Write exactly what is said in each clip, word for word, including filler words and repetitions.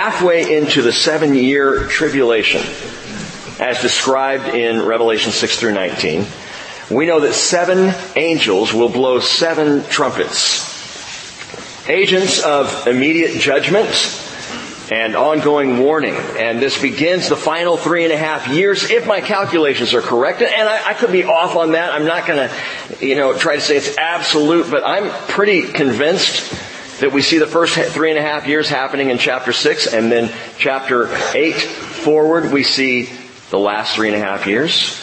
halfway into the seven-year tribulation, as described in Revelation six through nineteen, we know that seven angels will blow seven trumpets. Agents of immediate judgment and ongoing warning. And this begins the final three and a half years, if my calculations are correct. And I, I could be off on that. I'm not going to, you know, try to say it's absolute, but I'm pretty convinced that we see the first three and a half years happening in chapter six, and then chapter eight forward, we see the last three and a half years.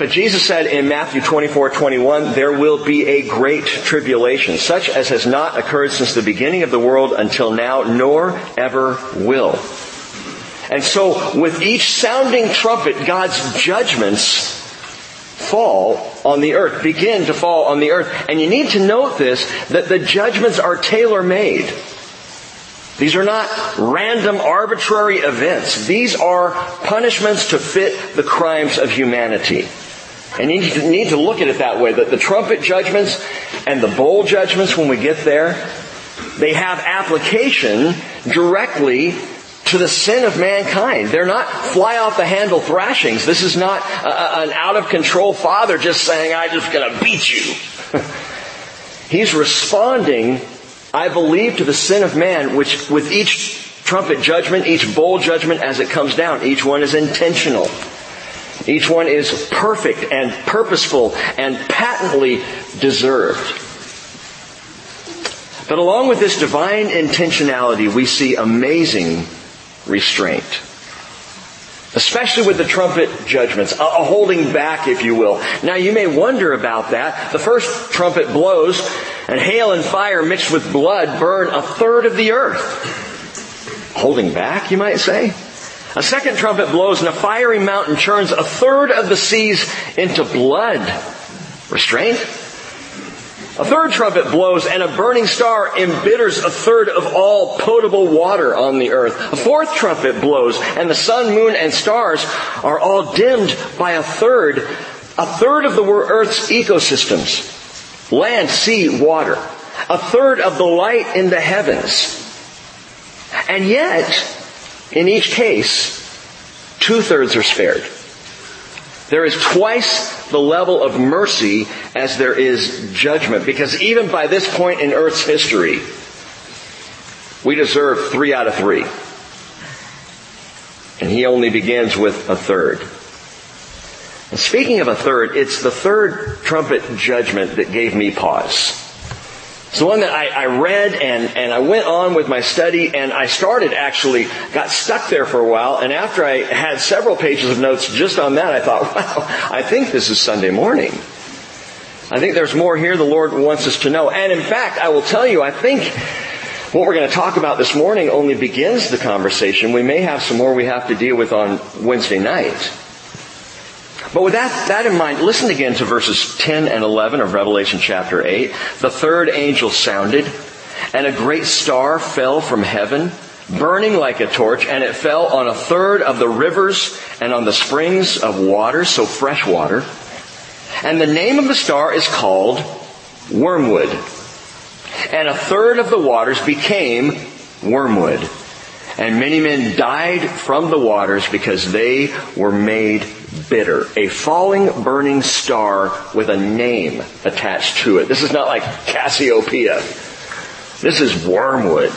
But Jesus said in Matthew twenty-four twenty-one, there will be a great tribulation, such as has not occurred since the beginning of the world until now, nor ever will. And so, with each sounding trumpet, God's judgments fall on the earth, begin to fall on the earth. And you need to note this, that the judgments are tailor-made. These are not random, arbitrary events. These are punishments to fit the crimes of humanity. And you need to look at it that way, that the trumpet judgments and the bowl judgments, when we get there, they have application directly to the sin of mankind. They're not fly-off-the-handle thrashings. This is not a, a, an out-of-control father just saying, I'm just going to beat you. He's responding, I believe, to the sin of man, which with each trumpet judgment, each bowl judgment as it comes down, each one is intentional. Each one is perfect and purposeful and patently deserved. But along with this divine intentionality, we see amazing restraint. Especially with the trumpet judgments. A holding back, if you will. Now, you may wonder about that. The first trumpet blows, and hail and fire mixed with blood burn a third of the earth. Holding back, you might say? A second trumpet blows, and a fiery mountain churns a third of the seas into blood. Restraint? A third trumpet blows, and a burning star embitters a third of all potable water on the earth. A fourth trumpet blows, and the sun, moon, and stars are all dimmed by a third, a third of the earth's ecosystems, land, sea, water, a third of the light in the heavens. And yet, in each case, two-thirds are spared. There is twice the level of mercy as there is judgment. Because even by this point in Earth's history, we deserve three out of three. And He only begins with a third. And speaking of a third, it's the third trumpet judgment that gave me pause. It's the one that I, I read and, and I went on with my study, and I started actually, got stuck there for a while, and after I had several pages of notes just on that, I thought, wow, I think this is Sunday morning. I think there's more here the Lord wants us to know. And in fact, I will tell you, I think what we're going to talk about this morning only begins the conversation. We may have some more we have to deal with on Wednesday night. But with that, that in mind, listen again to verses ten and eleven of Revelation chapter eight. The third angel sounded, and a great star fell from heaven, burning like a torch, and it fell on a third of the rivers and on the springs of water, so fresh water. And the name of the star is called Wormwood. And a third of the waters became wormwood. And many men died from the waters because they were made bitter. A falling, burning star with a name attached to it. This is not like Cassiopeia. This is wormwood.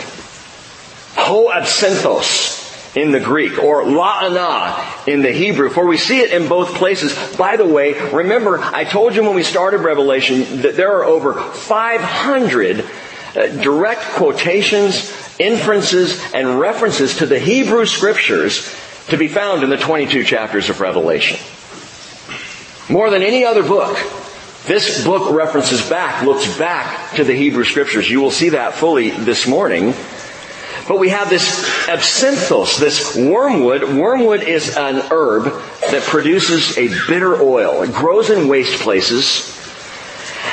Ho Absinthos in the Greek, or La'ana in the Hebrew, for we see it in both places. By the way, remember, I told you when we started Revelation that there are over five hundred uh, direct quotations, inferences, and references to the Hebrew Scriptures to be found in the twenty-two chapters of Revelation. More than any other book, this book references back, looks back to the Hebrew Scriptures. You will see that fully this morning. But we have this absinthos, this wormwood. Wormwood is an herb that produces a bitter oil. It grows in waste places.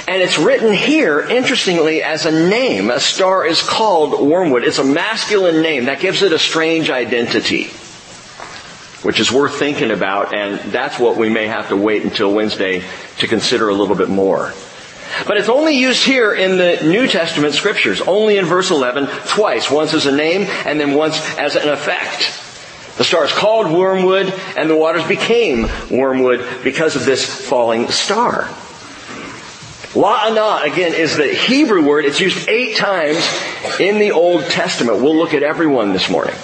And it's written here, interestingly, as a name. A star is called wormwood. It's a masculine name. That gives it a strange identity, which is worth thinking about, and that's what we may have to wait until Wednesday to consider a little bit more. But it's only used here in the New Testament scriptures, only in verse eleven, twice. Once as a name, and then once as an effect. The star is called Wormwood, and the waters became wormwood because of this falling star. La'ana, again, is the Hebrew word. It's used eight times in the Old Testament. We'll look at every one this morning.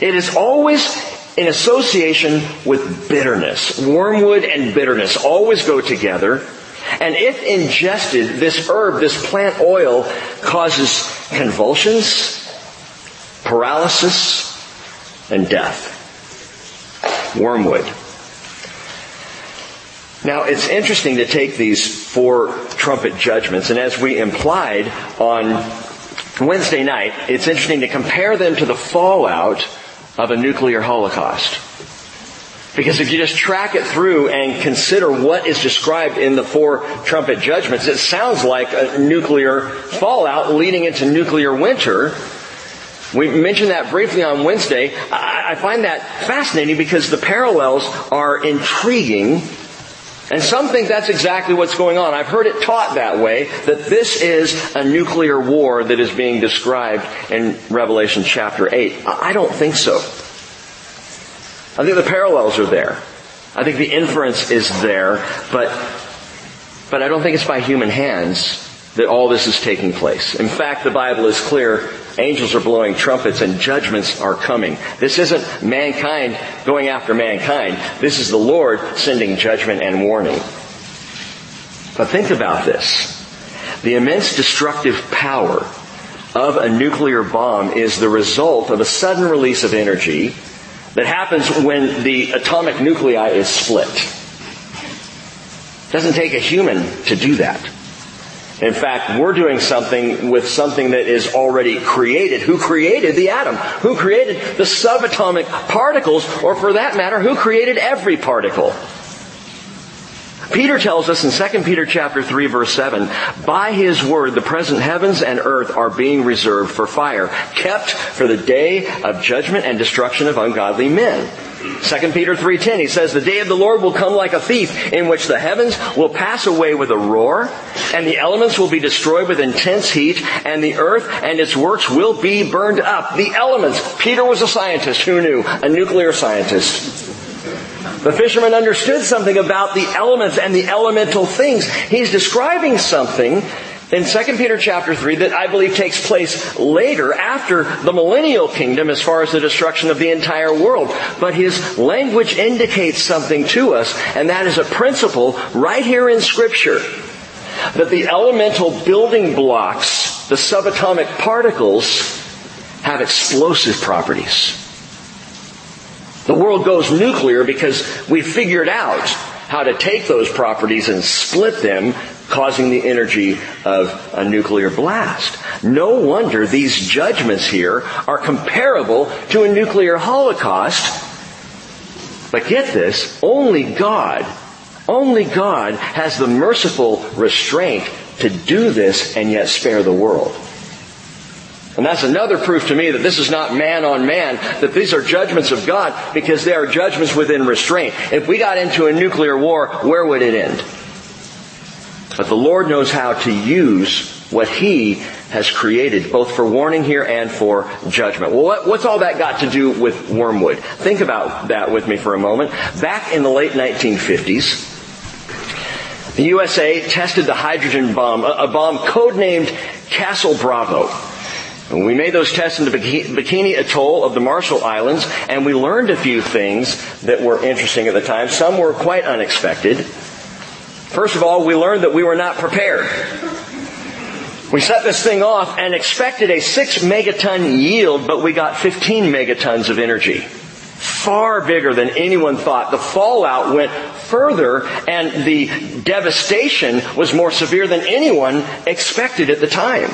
It is always in association with bitterness. Wormwood and bitterness always go together. And if ingested, this herb, this plant oil, causes convulsions, paralysis, and death. Wormwood. Now, it's interesting to take these four trumpet judgments, and as we implied on Wednesday night, it's interesting to compare them to the fallout of a nuclear holocaust. Because if you just track it through and consider what is described in the four trumpet judgments, it sounds like a nuclear fallout leading into nuclear winter. We mentioned that briefly on Wednesday. I find that fascinating because the parallels are intriguing. And some think that's exactly what's going on. I've heard it taught that way, that this is a nuclear war that is being described in Revelation chapter eight. I don't think so. I think the parallels are there. I think the inference is there, but but I don't think it's by human hands that all this is taking place. In fact, the Bible is clear. Angels are blowing trumpets and judgments are coming. This isn't mankind going after mankind. This is the Lord sending judgment and warning. But think about this. The immense destructive power of a nuclear bomb is the result of a sudden release of energy that happens when the atomic nuclei is split. It doesn't take a human to do that. In fact, we're doing something with something that is already created. Who created the atom? Who created the subatomic particles? Or for that matter, who created every particle? Peter tells us in Second Peter chapter three, verse seven, by his word, the present heavens and earth are being reserved for fire, kept for the day of judgment and destruction of ungodly men. Second Peter three ten, he says, the day of the Lord will come like a thief, in which the heavens will pass away with a roar, and the elements will be destroyed with intense heat, and the earth and its works will be burned up. The elements. Peter was a scientist. Who knew? A nuclear scientist. The fisherman understood something about the elements and the elemental things. He's describing something in Second Peter chapter three that I believe takes place later after the millennial kingdom as far as the destruction of the entire world. But his language indicates something to us, and that is a principle right here in Scripture that the elemental building blocks, the subatomic particles, have explosive properties. The world goes nuclear because we figured out how to take those properties and split them, causing the energy of a nuclear blast. No wonder these judgments here are comparable to a nuclear holocaust. But get this, only God, only God has the merciful restraint to do this and yet spare the world. And that's another proof to me that this is not man on man, that these are judgments of God because they are judgments within restraint. If we got into a nuclear war, where would it end? But the Lord knows how to use what He has created, both for warning here and for judgment. Well, what, what's all that got to do with Wormwood? Think about that with me for a moment. Back in the late nineteen fifties, the U S A tested the hydrogen bomb, a bomb codenamed Castle Bravo. We made those tests in the Bikini Atoll of the Marshall Islands, and we learned a few things that were interesting at the time. Some were quite unexpected. First of all, we learned that we were not prepared. We set this thing off and expected a six megaton yield, but we got fifteen megatons of energy. Far bigger than anyone thought. The fallout went further, and the devastation was more severe than anyone expected at the time.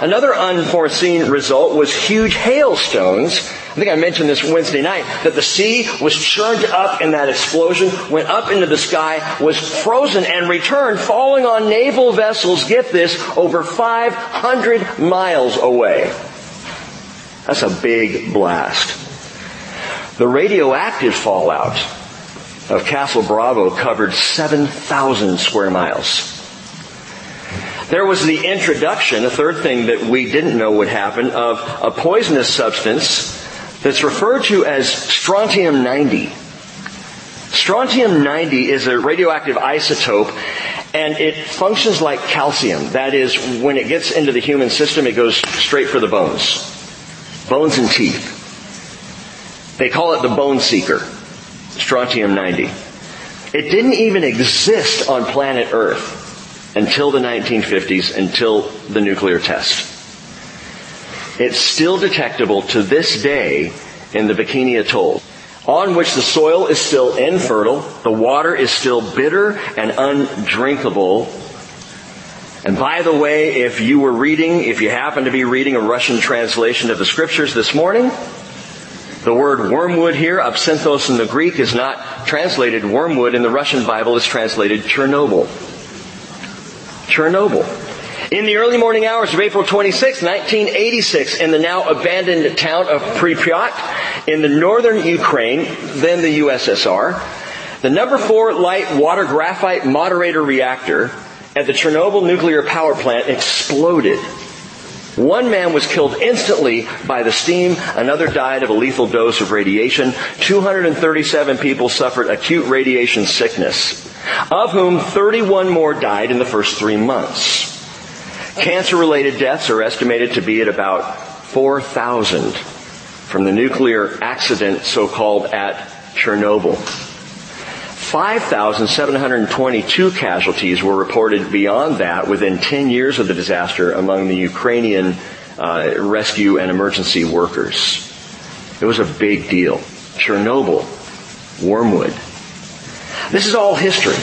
Another unforeseen result was huge hailstones. I think I mentioned this Wednesday night, that the sea was churned up in that explosion, went up into the sky, was frozen and returned, falling on naval vessels, get this, over five hundred miles away. That's a big blast. The radioactive fallout of Castle Bravo covered seven thousand square miles. There was the introduction, a third thing that we didn't know would happen, of a poisonous substance that's referred to as strontium ninety. Strontium ninety is a radioactive isotope, and it functions like calcium. That is, when it gets into the human system, it goes straight for the bones. Bones and teeth. They call it the bone seeker, strontium ninety. It didn't even exist on planet Earth until the nineteen fifties, until the nuclear test. It's still detectable to this day in the Bikini Atoll, on which the soil is still infertile, the water is still bitter and undrinkable. And by the way, if you were reading, if you happen to be reading a Russian translation of the scriptures this morning, the word wormwood here, absinthos in the Greek, is not translated wormwood. In the Russian Bible, it's translated Chernobyl. Chernobyl. In the early morning hours of April twenty-sixth, nineteen eighty-six, in the now abandoned town of Pripyat, in the northern Ukraine, then the U S S R, the number four light water graphite moderator reactor at the Chernobyl nuclear power plant exploded. One man was killed instantly by the steam. Another died of a lethal dose of radiation. two hundred thirty-seven people suffered acute radiation sickness, of whom thirty-one more died in the first three months. Cancer-related deaths are estimated to be at about four thousand from the nuclear accident so-called at Chernobyl. five thousand seven hundred twenty-two casualties were reported beyond that within ten years of the disaster among the Ukrainian uh, rescue and emergency workers. It was a big deal. Chernobyl, Wormwood. This is all history.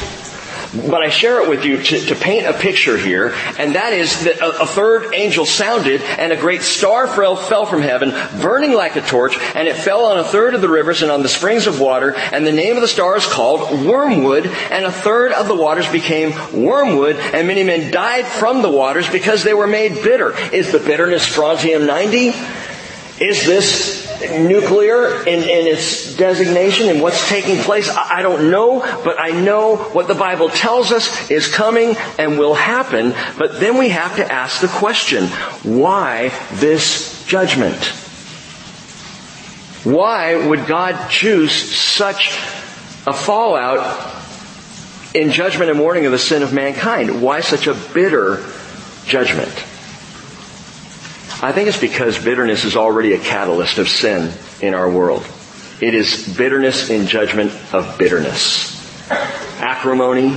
But I share it with you to, to paint a picture here, and that is that a, a third angel sounded, and a great star fell, fell from heaven, burning like a torch, and it fell on a third of the rivers and on the springs of water, and the name of the star is called Wormwood, and a third of the waters became wormwood, and many men died from the waters because they were made bitter. Is the bitterness strontium ninety? Is this nuclear in, in its designation and what's taking place? I, I don't know, but I know what the Bible tells us is coming and will happen. But then we have to ask the question, why this judgment? Why would God choose such a fallout in judgment and warning of the sin of mankind? Why such a bitter judgment? I think it's because bitterness is already a catalyst of sin in our world. It is bitterness in judgment of bitterness. Acrimony,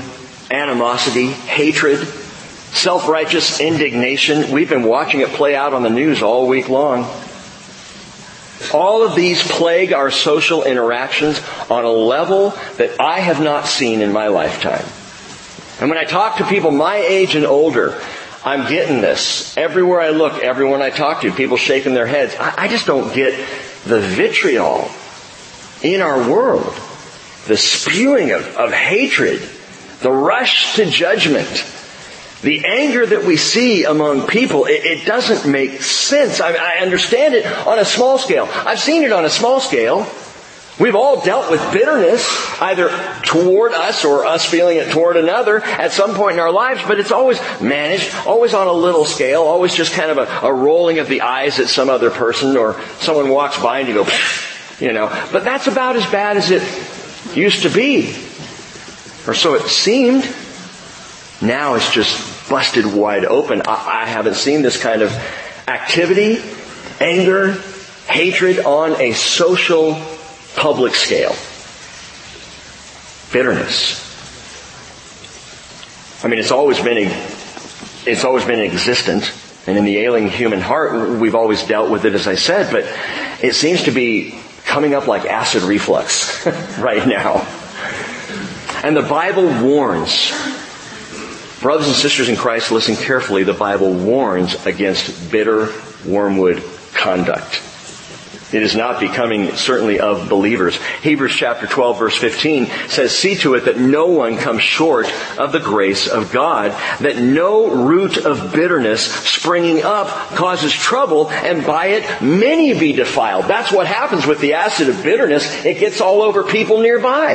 animosity, hatred, self-righteous indignation. We've been watching it play out on the news all week long. All of these plague our social interactions on a level that I have not seen in my lifetime. And when I talk to people my age and older, I'm getting this. Everywhere I look, everyone I talk to, people shaking their heads. I, I just don't get the vitriol in our world. The spewing of, of hatred. The rush to judgment. The anger that we see among people. It, it doesn't make sense. I, I understand it on a small scale. I've seen it on a small scale. We've all dealt with bitterness, either toward us or us feeling it toward another at some point in our lives, but it's always managed, always on a little scale, always just kind of a, a rolling of the eyes at some other person, or someone walks by and you go, you know. But that's about as bad as it used to be, or so it seemed. Now it's just busted wide open. I, I haven't seen this kind of activity, anger, hatred on a social level. Public scale. Bitterness. I mean, it's always been it's always been existent, and in the ailing human heart, we've always dealt with it, as I said, but it seems to be coming up like acid reflux right now. And the Bible warns. Brothers and sisters in Christ, listen carefully. The Bible warns against bitter wormwood conduct. It is not becoming, certainly, of believers. Hebrews chapter twelve, verse fifteen says, "See to it that no one comes short of the grace of God, that no root of bitterness springing up causes trouble, and by it many be defiled." That's what happens with the acid of bitterness. It gets all over people nearby.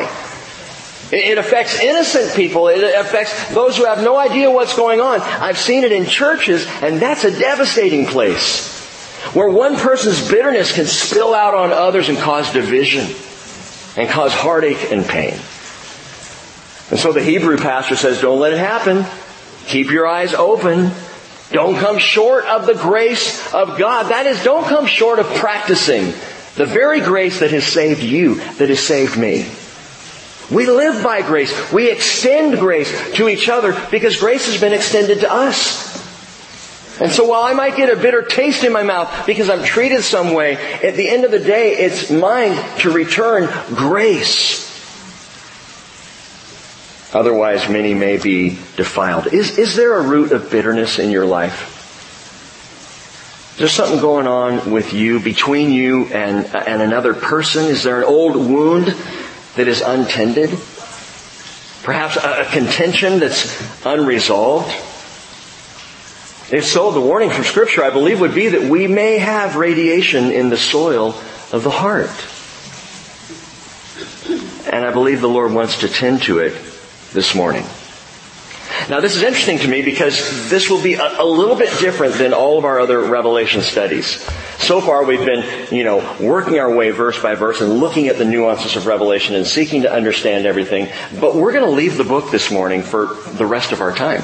It affects innocent people. It affects those who have no idea what's going on. I've seen it in churches, and that's a devastating place where one person's bitterness can spill out on others and cause division and cause heartache and pain. And so the Hebrew pastor says, don't let it happen. Keep your eyes open. Don't come short of the grace of God. That is, don't come short of practicing the very grace that has saved you, that has saved me. We live by grace. We extend grace to each other because grace has been extended to us. And so while I might get a bitter taste in my mouth because I'm treated some way, at the end of the day, it's mine to return grace. Otherwise, many may be defiled. Is, is there a root of bitterness in your life? Is there something going on with you, between you and, and another person? Is there an old wound that is untended? Perhaps a, a contention that's unresolved? If so, the warning from Scripture, I believe, would be that we may have radiation in the soil of the heart. And I believe the Lord wants to tend to it this morning. Now, this is interesting to me because this will be a, a little bit different than all of our other Revelation studies. So far, we've been, you know, working our way verse by verse and looking at the nuances of Revelation and seeking to understand everything. But we're going to leave the book this morning for the rest of our time.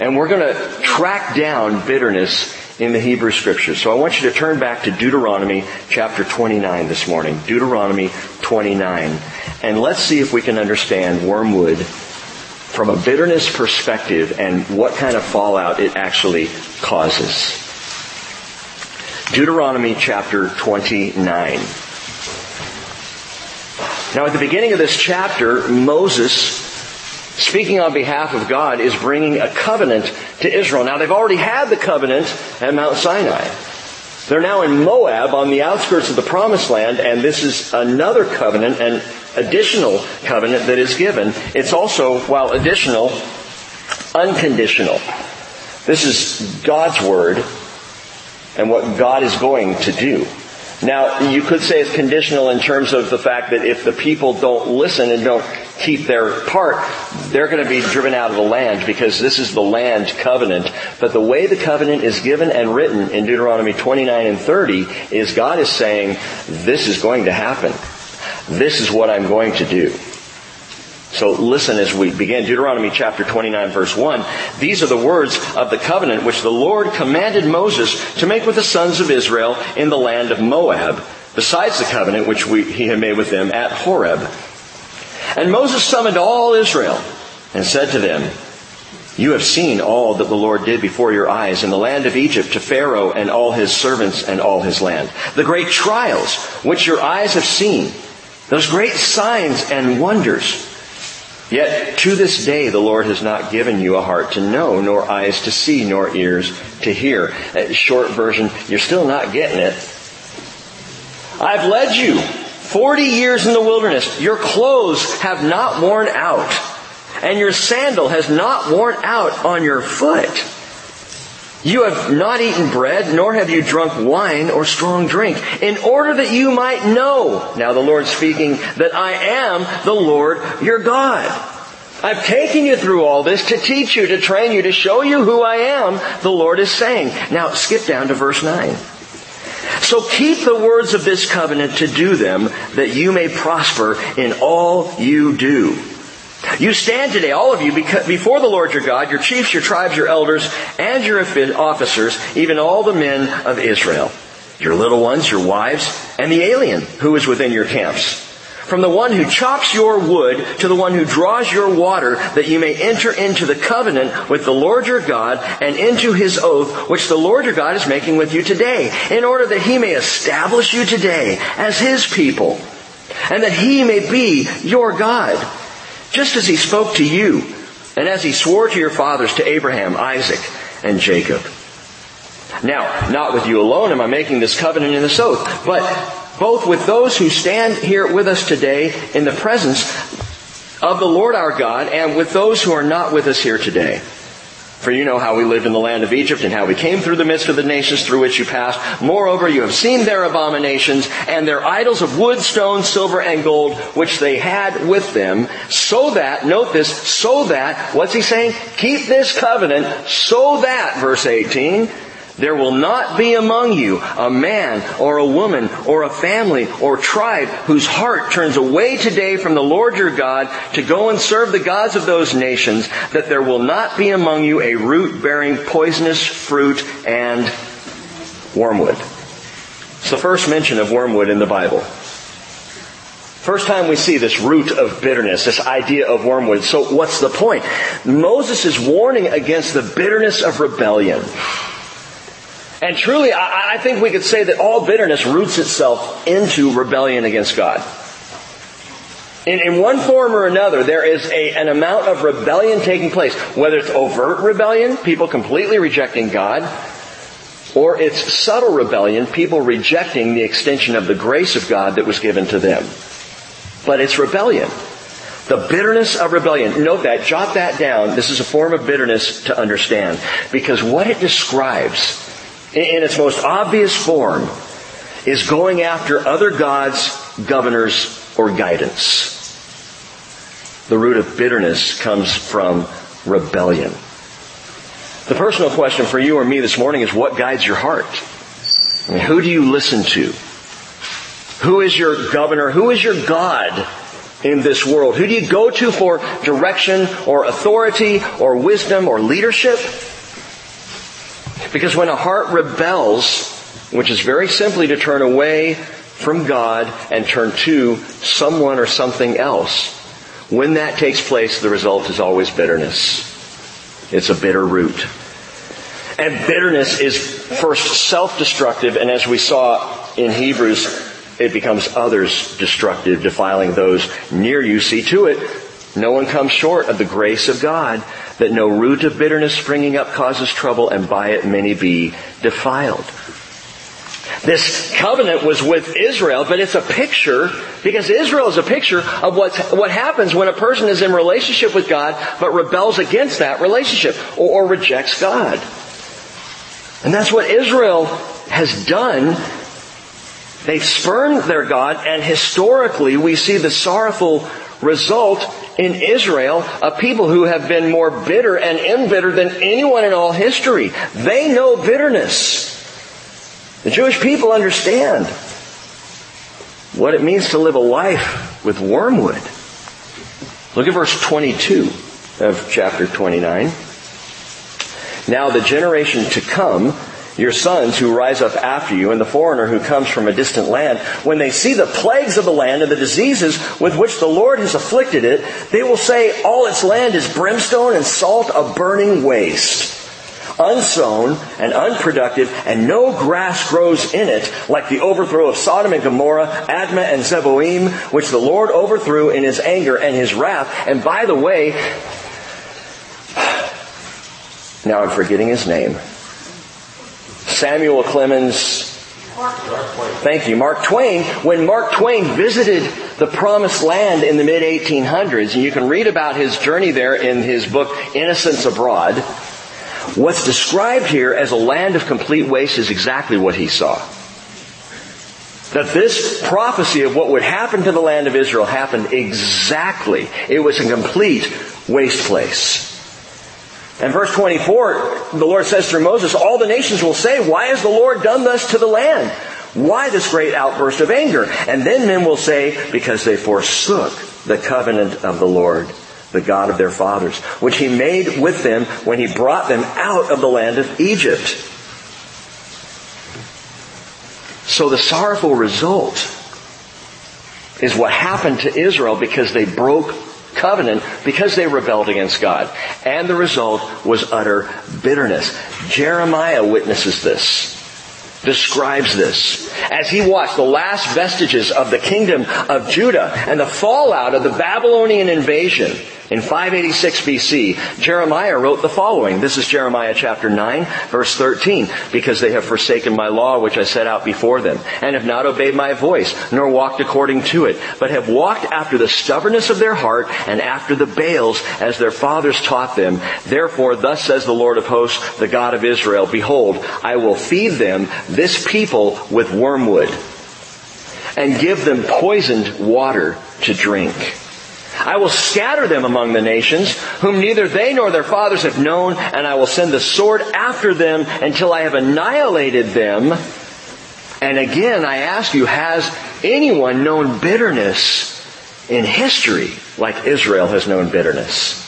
And we're going to track down bitterness in the Hebrew Scriptures. So I want you to turn back to Deuteronomy chapter twenty-nine this morning. Deuteronomy twenty-nine. And let's see if we can understand wormwood from a bitterness perspective and what kind of fallout it actually causes. Deuteronomy chapter twenty-nine. Now at the beginning of this chapter, Moses, speaking on behalf of God, is bringing a covenant to Israel. Now they've already had the covenant at Mount Sinai. They're now in Moab on the outskirts of the Promised Land, and this is another covenant, an additional covenant that is given. It's also, while additional, unconditional. This is God's word and what God is going to do. Now, you could say it's conditional in terms of the fact that if the people don't listen and don't keep their part, they're going to be driven out of the land because this is the land covenant. But the way the covenant is given and written in Deuteronomy twenty-nine and thirty is God is saying, this is going to happen. This is what I'm going to do. So listen as we begin. Deuteronomy chapter twenty-nine verse one. These are the words of the covenant which the Lord commanded Moses to make with the sons of Israel in the land of Moab, besides the covenant which we, he had made with them at Horeb. And Moses summoned all Israel and said to them, you have seen all that the Lord did before your eyes in the land of Egypt to Pharaoh and all his servants and all his land. The great trials which your eyes have seen, those great signs and wonders. Yet to this day the Lord has not given you a heart to know, nor eyes to see, nor ears to hear. Short version, you're still not getting it. I've led you forty years in the wilderness. Your clothes have not worn out, and your sandal has not worn out on your foot. You have not eaten bread, nor have you drunk wine or strong drink, in order that you might know, now the Lord speaking, that I am the Lord your God. I've taken you through all this to teach you, to train you, to show you who I am, the Lord is saying. Now skip down to verse nine. So keep the words of this covenant to do them, that you may prosper in all you do. You stand today, all of you, before the Lord your God, your chiefs, your tribes, your elders, and your officers, even all the men of Israel, your little ones, your wives, and the alien who is within your camps. From the one who chops your wood to the one who draws your water, that you may enter into the covenant with the Lord your God and into his oath, which the Lord your God is making with you today, in order that he may establish you today as his people, and that he may be your God. Just as he spoke to you, and as he swore to your fathers, to Abraham, Isaac, and Jacob. Now, not with you alone am I making this covenant and this oath, but both with those who stand here with us today in the presence of the Lord our God, and with those who are not with us here today, For you know how we lived in the land of Egypt, and how we came through the midst of the nations through which you passed. Moreover, you have seen their abominations, and their idols of wood, stone, silver, and gold, which they had with them, so that, note this, so that, what's he saying? Keep this covenant, so that, verse eighteen, there will not be among you a man or a woman or a family or tribe whose heart turns away today from the Lord your God to go and serve the gods of those nations, that there will not be among you a root bearing poisonous fruit and wormwood. It's the first mention of wormwood in the Bible. First time we see this root of bitterness, this idea of wormwood. So what's the point? Moses is warning against the bitterness of rebellion. And truly, I think we could say that all bitterness roots itself into rebellion against God. In, in one form or another, there is a, an amount of rebellion taking place, whether it's overt rebellion, people completely rejecting God, or it's subtle rebellion, people rejecting the extension of the grace of God that was given to them. But it's rebellion. The bitterness of rebellion. Note that, jot that down. This is a form of bitterness to understand, because what it describes in its most obvious form is going after other gods, governors, or guidance. The root of bitterness comes from rebellion. The personal question for you or me this morning is, what guides your heart? I mean, who do you listen to? Who is your governor? Who is your God in this world? Who do you go to for direction or authority or wisdom or leadership? Because when a heart rebels, which is very simply to turn away from God and turn to someone or something else, when that takes place, the result is always bitterness. It's a bitter root. And bitterness is first self-destructive, and as we saw in Hebrews, it becomes others destructive, defiling those near you. See to it, no one comes short of the grace of God, that no root of bitterness springing up causes trouble, and by it many be defiled. This covenant was with Israel, but it's a picture, because Israel is a picture of what's, what happens when a person is in relationship with God, but rebels against that relationship, or, or rejects God. And that's what Israel has done. They've spurned their God, and historically we see the sorrowful result in Israel, a people who have been more bitter and embittered than anyone in all history. They know bitterness. The Jewish people understand what it means to live a life with wormwood. Look at verse twenty-two of chapter twenty-nine. Now the generation to come, your sons who rise up after you, and the foreigner who comes from a distant land, when they see the plagues of the land and the diseases with which the Lord has afflicted it, they will say, all its land is brimstone and salt, a burning waste, unsown and unproductive, and no grass grows in it, like the overthrow of Sodom and Gomorrah, Admah and Zeboim, which the Lord overthrew in his anger and his wrath. And by the way, now I'm forgetting his name. Samuel Clemens, thank you, Mark Twain, when Mark Twain visited the Promised Land in the mid eighteen hundreds, and you can read about his journey there in his book, Innocents Abroad, what's described here as a land of complete waste is exactly what he saw. That this prophecy of what would happen to the land of Israel happened exactly. It was a complete waste place. And verse twenty-four, the Lord says through Moses, all the nations will say, why has the Lord done thus to the land? Why this great outburst of anger? And then men will say, because they forsook the covenant of the Lord, the God of their fathers, which he made with them when he brought them out of the land of Egypt. So the sorrowful result is what happened to Israel because they broke covenant, because they rebelled against God. And the result was utter bitterness. Jeremiah witnesses this, describes this, as he watched the last vestiges of the kingdom of Judah and the fallout of the Babylonian invasion In five eighty-six B C, Jeremiah wrote the following. This is Jeremiah chapter nine, verse thirteen. Because they have forsaken my law, which I set out before them, and have not obeyed my voice, nor walked according to it, but have walked after the stubbornness of their heart, and after the Baals, as their fathers taught them. Therefore, thus says the Lord of hosts, the God of Israel, behold, I will feed them, this people, with wormwood, and give them poisoned water to drink. I will scatter them among the nations, whom neither they nor their fathers have known, and I will send the sword after them until I have annihilated them. And again, I ask you, has anyone known bitterness in history like Israel has known bitterness?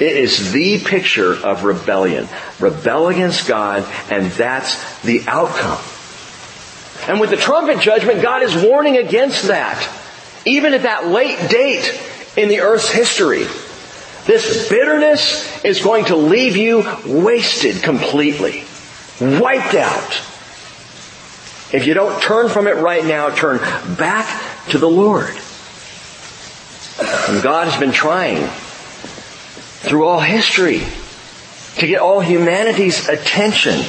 It is the picture of rebellion. Rebel against God, and that's the outcome. And with the trumpet judgment, God is warning against that. Even at that late date in the earth's history, this bitterness is going to leave you wasted completely, wiped out. If you don't turn from it right now, turn back to the Lord. And God has been trying through all history to get all humanity's attention,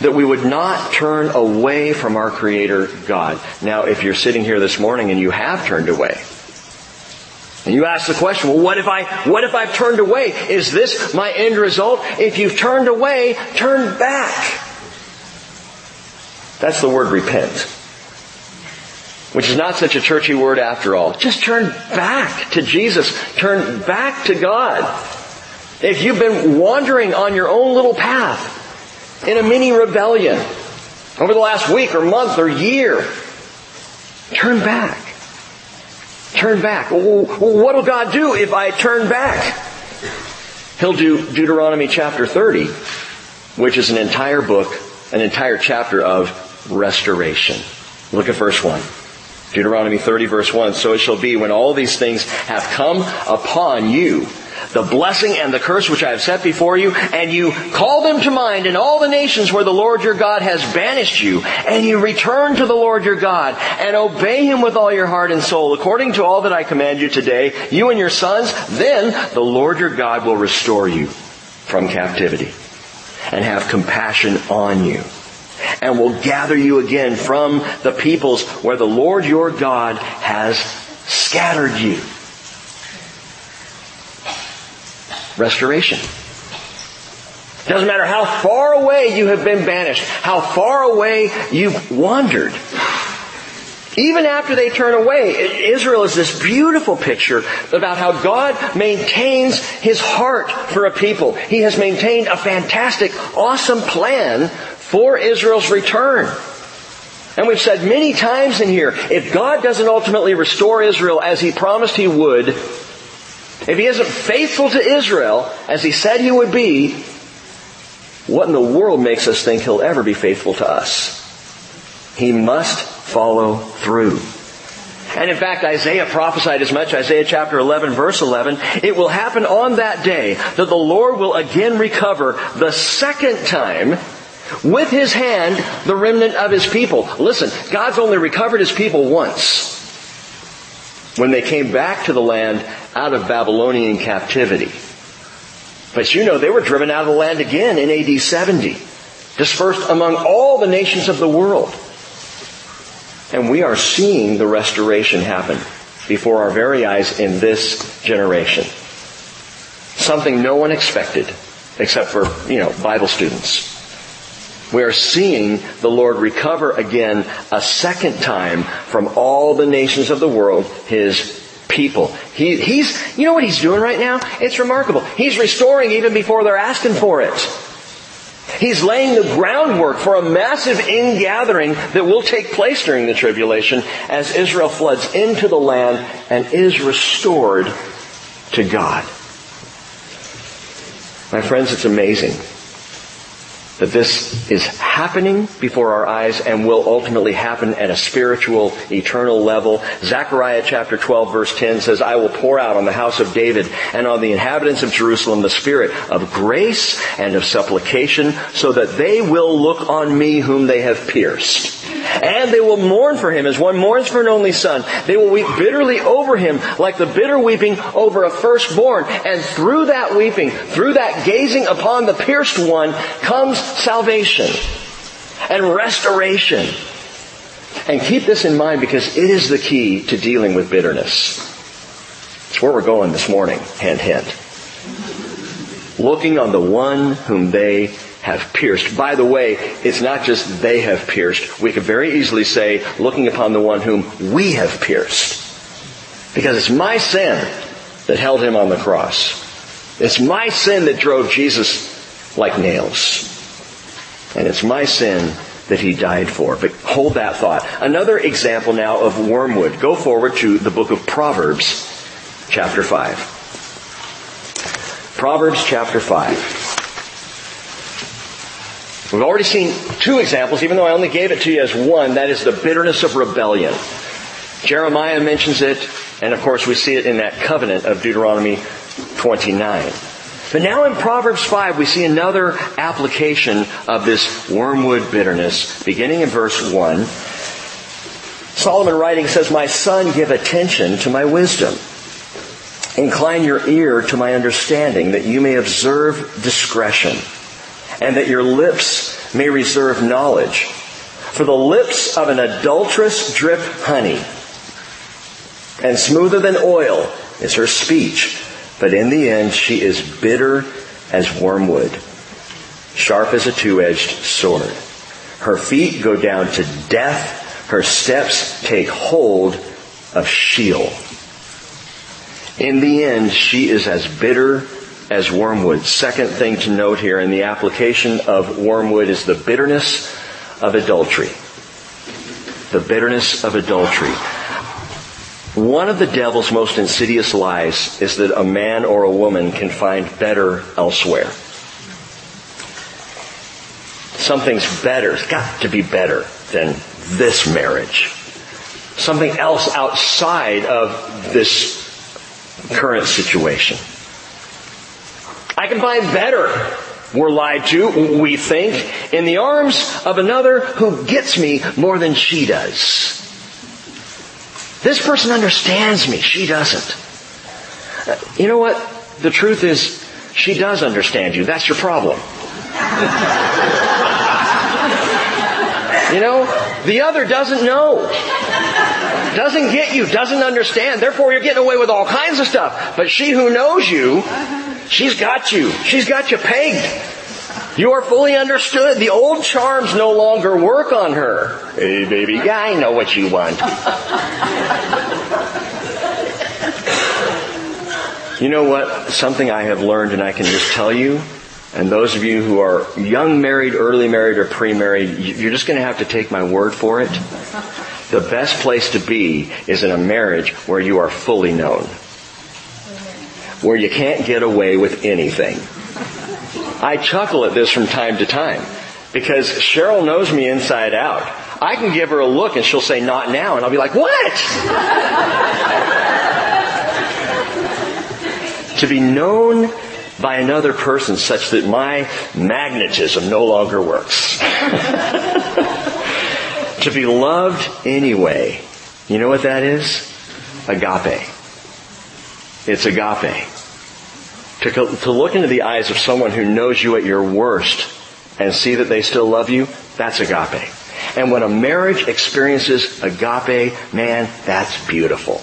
that we would not turn away from our Creator God. Now, if you're sitting here this morning and you have turned away, and you ask the question, well, what if I, what if I've turned away? Is this my end result? If you've turned away, turn back. That's the word repent, which is not such a churchy word after all. Just turn back to Jesus. Turn back to God. If you've been wandering on your own little path, in a mini rebellion, over the last week or month or year, turn back. Turn back. Well, what will God do if I turn back? He'll do Deuteronomy chapter thirty, which is an entire book, an entire chapter of restoration. Look at verse one. Deuteronomy thirty, verse one. So it shall be when all these things have come upon you, the blessing and the curse which I have set before you, and you call them to mind in all the nations where the Lord your God has banished you, and you return to the Lord your God, and obey Him with all your heart and soul, according to all that I command you today, you and your sons, then the Lord your God will restore you from captivity, and have compassion on you, and will gather you again from the peoples where the Lord your God has scattered you. Restoration. Doesn't matter how far away you have been banished, how far away you've wandered. Even after they turn away, Israel is this beautiful picture about how God maintains His heart for a people. He has maintained a fantastic, awesome plan for Israel's return. And we've said many times in here, if God doesn't ultimately restore Israel as He promised He would, if He isn't faithful to Israel, as He said He would be, what in the world makes us think He'll ever be faithful to us? He must follow through. And in fact, Isaiah prophesied as much. Isaiah chapter eleven, verse eleven. It will happen on that day that the Lord will again recover the second time with His hand the remnant of His people. Listen, God's only recovered His people once, when they came back to the land out of Babylonian captivity. But you know, they were driven out of the land again in A D seventy, dispersed among all the nations of the world. And we are seeing the restoration happen before our very eyes in this generation. Something no one expected, except for, you know, Bible students. We are seeing the Lord recover again a second time from all the nations of the world His people. He, he's, you know what He's doing right now? It's remarkable. He's restoring even before they're asking for it. He's laying the groundwork for a massive ingathering that will take place during the tribulation as Israel floods into the land and is restored to God. My friends, it's amazing that this is happening before our eyes and will ultimately happen at a spiritual, eternal level. Zechariah chapter twelve, verse ten says, I will pour out on the house of David and on the inhabitants of Jerusalem the spirit of grace and of supplication, so that they will look on me whom they have pierced. And they will mourn for him as one mourns for an only son. They will weep bitterly over him like the bitter weeping over a firstborn. And through that weeping, through that gazing upon the pierced one, comes salvation and restoration. And keep this in mind, because it is the key to dealing with bitterness. It's where we're going this morning, hint, hint. Looking on the one whom they have pierced. By the way, it's not just they have pierced. We could very easily say, looking upon the one whom we have pierced. Because it's my sin that held him on the cross. It's my sin that drove Jesus like nails. And it's my sin that he died for. But hold that thought. Another example now of wormwood. Go forward to the book of Proverbs, chapter five. Proverbs, chapter five. We've already seen two examples, even though I only gave it to you as one. That is the bitterness of rebellion. Jeremiah mentions it, and of course we see it in that covenant of Deuteronomy twenty-nine. But now in Proverbs five, we see another application of this wormwood bitterness, beginning in verse one. Solomon writing says, "My son, give attention to my wisdom. Incline your ear to my understanding, that you may observe discretion, and that your lips may reserve knowledge. For the lips of an adulteress drip honey, and smoother than oil is her speech. But in the end she is bitter as wormwood, sharp as a two-edged sword. Her feet go down to death, her steps take hold of Sheol. In the end she is as bitter as wormwood." Second thing to note here in the application of wormwood is the bitterness of adultery. The bitterness of adultery. One of the devil's most insidious lies is that a man or a woman can find better elsewhere. Something's better. It's got to be better than this marriage. Something else outside of this current situation. I can find better, we're lied to, we think, in the arms of another who gets me more than she does. This person understands me, she doesn't. You know what? The truth is, she does understand you. That's your problem. You know, the other doesn't know. Doesn't get you, doesn't understand. Therefore, you're getting away with all kinds of stuff. But she who knows you, she's got you. She's got you pegged. You are fully understood. The old charms no longer work on her. Hey, baby. Yeah, I know what you want. You know what? Something I have learned, and I can just tell you, and those of you who are young married, early married, or pre-married, you're just going to have to take my word for it. The best place to be is in a marriage where you are fully known, where you can't get away with anything. I chuckle at this from time to time, because Cheryl knows me inside out. I can give her a look and she'll say, "Not now," and I'll be like, "What?" To be known by another person such that my magnetism no longer works. To be loved anyway. You know what that is? Agape. It's agape. To, co- to look into the eyes of someone who knows you at your worst and see that they still love you, that's agape. And when a marriage experiences agape, man, that's beautiful.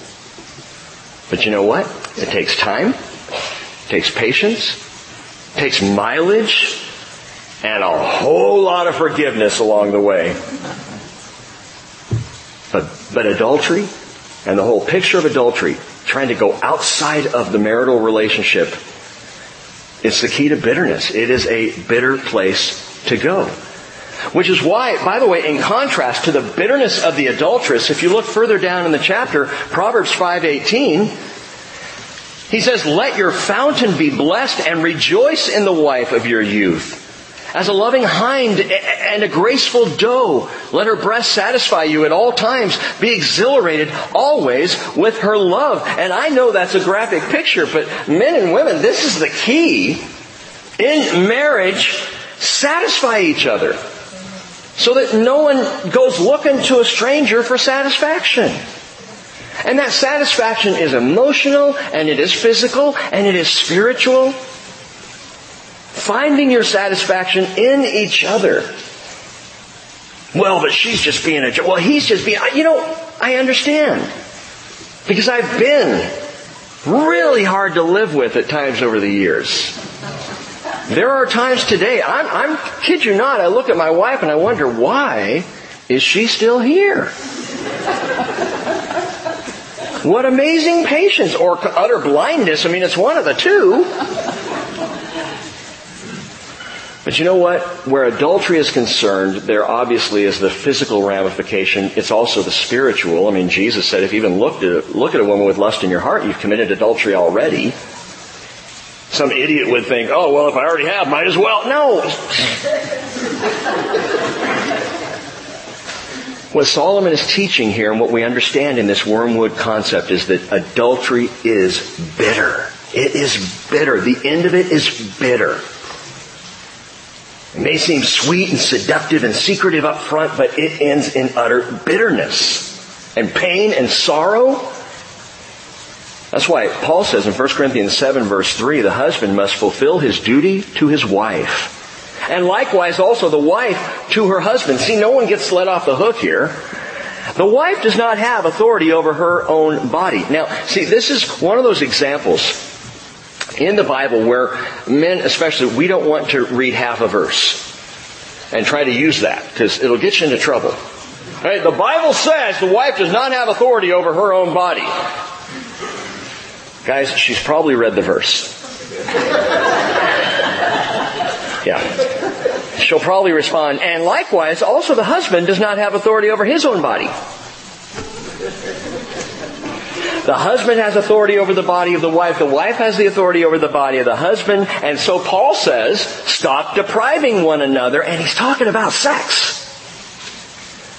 But you know what? It takes time, it takes patience, it takes mileage, and a whole lot of forgiveness along the way. But, but adultery, and the whole picture of adultery, trying to go outside of the marital relationship, it's the key to bitterness. It is a bitter place to go. Which is why, by the way, in contrast to the bitterness of the adulteress, if you look further down in the chapter, Proverbs five eighteen, he says, "Let your fountain be blessed and rejoice in the wife of your youth. As a loving hind and a graceful doe, let her breast satisfy you at all times. Be exhilarated always with her love." And I know that's a graphic picture, but men and women, this is the key. In marriage, satisfy each other. so that no one goes looking to a stranger for satisfaction. And that satisfaction is emotional, and it is physical, and it is spiritual. Finding your satisfaction in each other. Well, but she's just being a... Well, he's just being... You know, I understand. Because I've been really hard to live with at times over the years. There are times today, I'm, I'm kid you not, I look at my wife and I wonder, why is she still here? What amazing patience, or utter blindness. I mean, it's one of the two. But you know what? Where adultery is concerned, there obviously is the physical ramification. It's also the spiritual. I mean, Jesus said, if you even looked at, look at a woman with lust in your heart, you've committed adultery already. Some idiot would think, oh, well, if I already have, might as well. No. What Solomon is teaching here, and what we understand in this Wormwood concept, is that adultery is bitter. It is bitter. The end of it is bitter. It may seem sweet and seductive and secretive up front, but it ends in utter bitterness and pain and sorrow. That's why Paul says in First Corinthians seven, verse three, the husband must fulfill his duty to his wife. And likewise also the wife to her husband. See, no one gets let off the hook here. The wife does not have authority over her own body. Now, see, this is one of those examples in the Bible where men especially, we don't want to read half a verse and try to use that, because it'll get you into trouble. All right, the Bible says the wife does not have authority over her own body. Guys, she's probably read the verse. Yeah. She'll probably respond, and likewise, also the husband does not have authority over his own body. The husband has authority over the body of the wife. The wife has the authority over the body of the husband. And so Paul says, stop depriving one another. And he's talking about sex.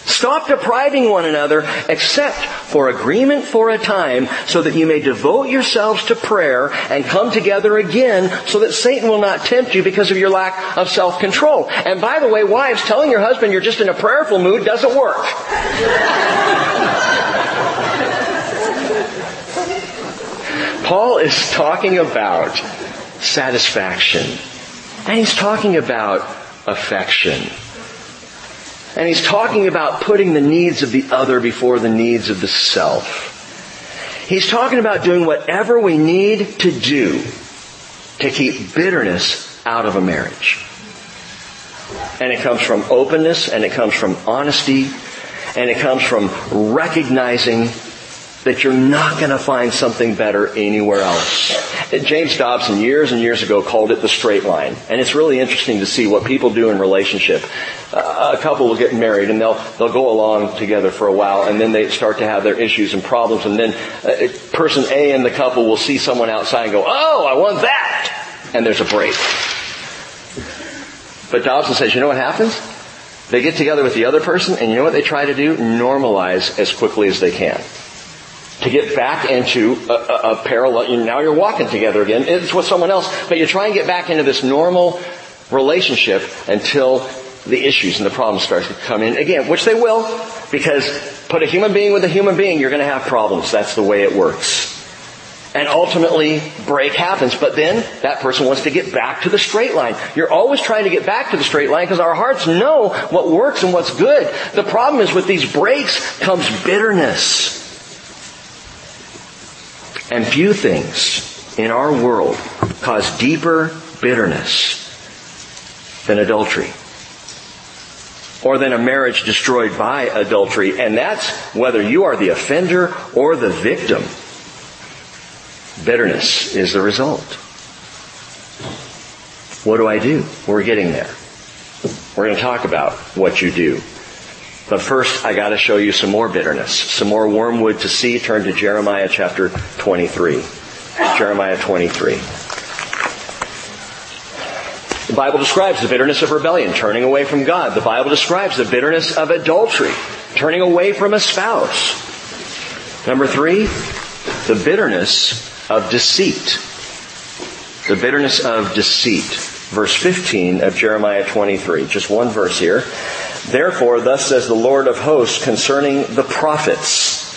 Stop depriving one another, except for agreement for a time, so that you may devote yourselves to prayer and come together again, so that Satan will not tempt you because of your lack of self-control. And by the way, wives, telling your husband you're just in a prayerful mood doesn't work. Paul is talking about satisfaction. And he's talking about affection. And he's talking about putting the needs of the other before the needs of the self. He's talking about doing whatever we need to do to keep bitterness out of a marriage. And it comes from openness, and it comes from honesty, and it comes from recognizing that you're not going to find something better anywhere else. James Dobson years and years ago called it the straight line. And it's really interesting to see what people do in relationship. Uh, a couple will get married and they'll they'll go along together for a while, and then they start to have their issues and problems, and then uh, person A in the couple will see someone outside and go, oh, I want that! And there's a break. But Dobson says, you know what happens? They get together with the other person, and you know what they try to do? Normalize as quickly as they can. To get back into a, a, a parallel, now you're walking together again, it's with someone else, but you try and get back into this normal relationship until the issues and the problems start to come in again, which they will, because put a human being with a human being, you're going to have problems. That's the way it works. And ultimately, break happens, but then that person wants to get back to the straight line. You're always trying to get back to the straight line, because our hearts know what works and what's good. The problem is, with these breaks comes bitterness. And few things in our world cause deeper bitterness than adultery, or than a marriage destroyed by adultery. And that's whether you are the offender or the victim. Bitterness is the result. What do I do? We're getting there. We're going to talk about what you do. But first, I got to show you some more bitterness, some more wormwood to see. Turn to Jeremiah chapter twenty-three. Jeremiah twenty-three. The Bible describes the bitterness of rebellion, turning away from God. The Bible describes the bitterness of adultery, turning away from a spouse. Number three, the bitterness of deceit. The bitterness of deceit. verse fifteen of Jeremiah twenty-three. Just one verse here. Therefore, thus says the Lord of hosts concerning the prophets,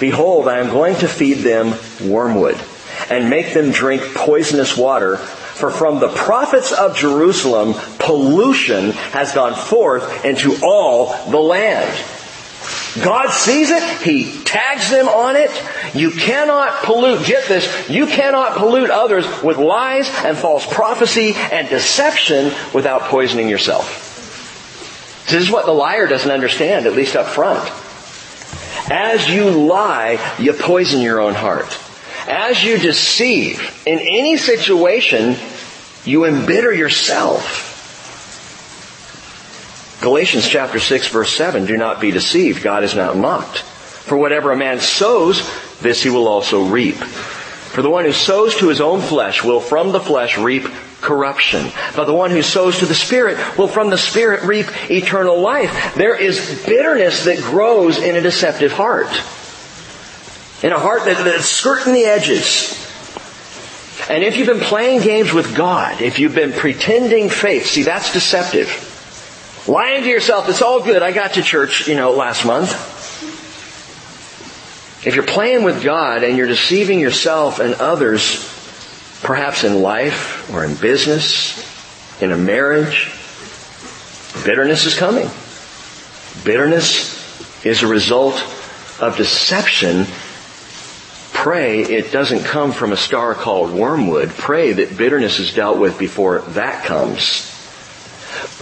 behold, I am going to feed them wormwood and make them drink poisonous water. For from the prophets of Jerusalem, pollution has gone forth into all the land. God sees it. He tags them on it. You cannot pollute, get this, you cannot pollute others with lies and false prophecy and deception without poisoning yourself. This is what the liar doesn't understand, at least up front. As you lie, you poison your own heart. As you deceive in any situation, you embitter yourself. Galatians chapter six, verse seven, do not be deceived. God is not mocked. For whatever a man sows, this he will also reap. For the one who sows to his own flesh will from the flesh reap corruption. But the one who sows to the Spirit will from the Spirit reap eternal life. There is bitterness that grows in a deceptive heart. In a heart that, that's skirting the edges. And if you've been playing games with God, if you've been pretending faith, see, that's deceptive. Lying to yourself, it's all good. I got to church, you know, last month. If you're playing with God and you're deceiving yourself and others, perhaps in life or in business, in a marriage, bitterness is coming. Bitterness is a result of deception. Pray it doesn't come from a star called wormwood. Pray that bitterness is dealt with before that comes.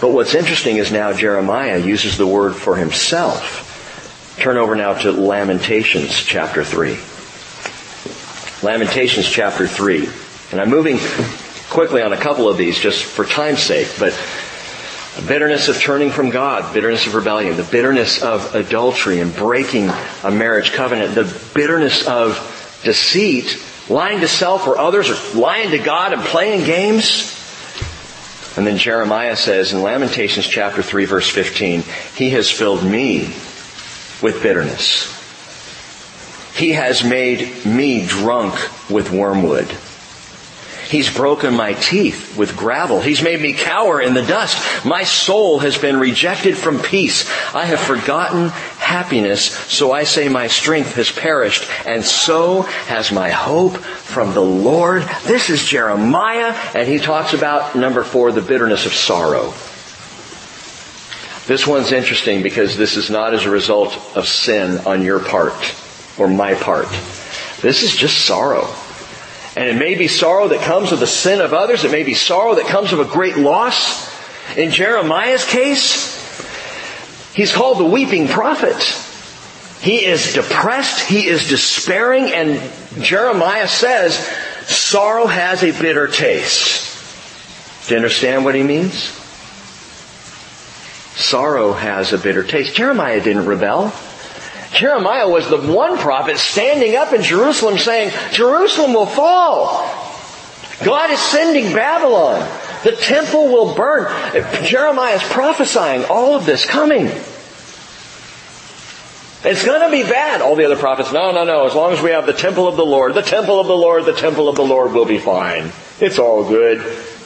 But what's interesting is now Jeremiah uses the word for himself. Turn over now to Lamentations chapter three. Lamentations chapter three. And I'm moving quickly on a couple of these just for time's sake. But the bitterness of turning from God, bitterness of rebellion, the bitterness of adultery and breaking a marriage covenant, the bitterness of deceit, lying to self or others, or lying to God and playing games. And then Jeremiah says in Lamentations chapter three, verse fifteen, he has filled me with bitterness. He has made me drunk with wormwood. He's broken my teeth with gravel. He's made me cower in the dust. My soul has been rejected from peace. I have forgotten happiness, so I say my strength has perished, and so has my hope from the Lord. This is Jeremiah, and he talks about, number four, the bitterness of sorrow. This one's interesting because this is not as a result of sin on your part or my part. This is just sorrow. And it may be sorrow that comes of the sin of others. It may be sorrow that comes of a great loss. In Jeremiah's case, he's called the weeping prophet. He is depressed. He is despairing. And Jeremiah says, sorrow has a bitter taste. Do you understand what he means? Sorrow has a bitter taste. Jeremiah didn't rebel. Jeremiah was the one prophet standing up in Jerusalem saying, Jerusalem will fall. God is sending Babylon. The temple will burn. Jeremiah is prophesying all of this coming. It's going to be bad. All the other prophets, no, no, no. As long as we have the temple of the Lord, the temple of the Lord, the temple of the Lord will be fine. It's all good.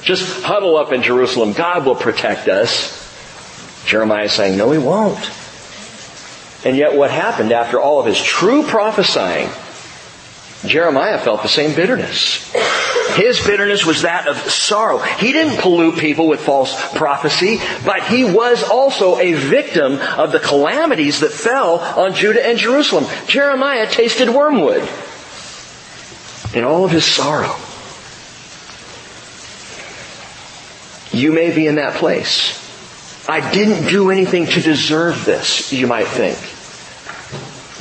Just huddle up in Jerusalem. God will protect us. Jeremiah is saying, no, he won't. And yet what happened after all of his true prophesying, Jeremiah felt the same bitterness. His bitterness was that of sorrow. He didn't pollute people with false prophecy, but he was also a victim of the calamities that fell on Judah and Jerusalem. Jeremiah tasted wormwood in all of his sorrow. You may be in that place. I didn't do anything to deserve this, you might think.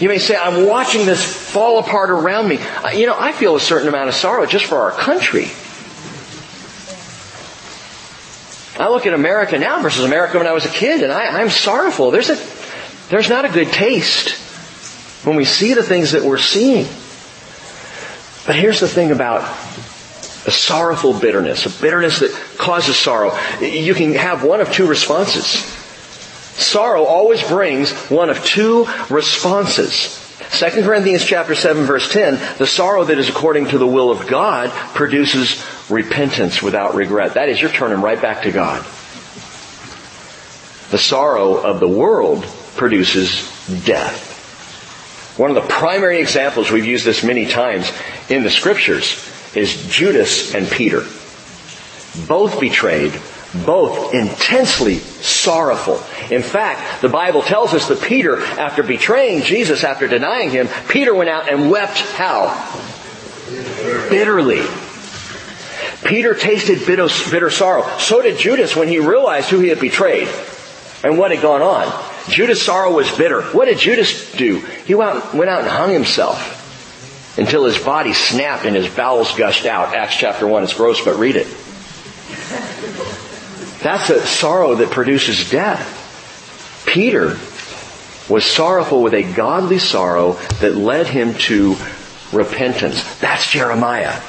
You may say, I'm watching this fall apart around me. You know, I feel a certain amount of sorrow just for our country. I look at America now versus America when I was a kid, and I, I'm sorrowful. There's a, there's not a good taste when we see the things that we're seeing. But here's the thing about a sorrowful bitterness, a bitterness that causes sorrow. You can have one of two responses. Sorrow always brings one of two responses. Second Corinthians chapter seven, verse ten, the sorrow that is according to the will of God produces repentance without regret. That is, you're turning right back to God. The sorrow of the world produces death. One of the primary examples, we've used this many times in the Scriptures, is Judas and Peter. Both betrayed, both intensely sorrowful. In fact, the Bible tells us that Peter, after betraying Jesus, after denying Him, Peter went out and wept how? Bitterly. Peter tasted bitter, bitter sorrow. So did Judas when he realized who he had betrayed and what had gone on. Judas' sorrow was bitter. What did Judas do? He went out, went out and hung himself until his body snapped and his bowels gushed out. Acts chapter one. It's gross, but read it. That's a sorrow that produces death. Peter was sorrowful with a godly sorrow that led him to repentance. That's Jeremiah.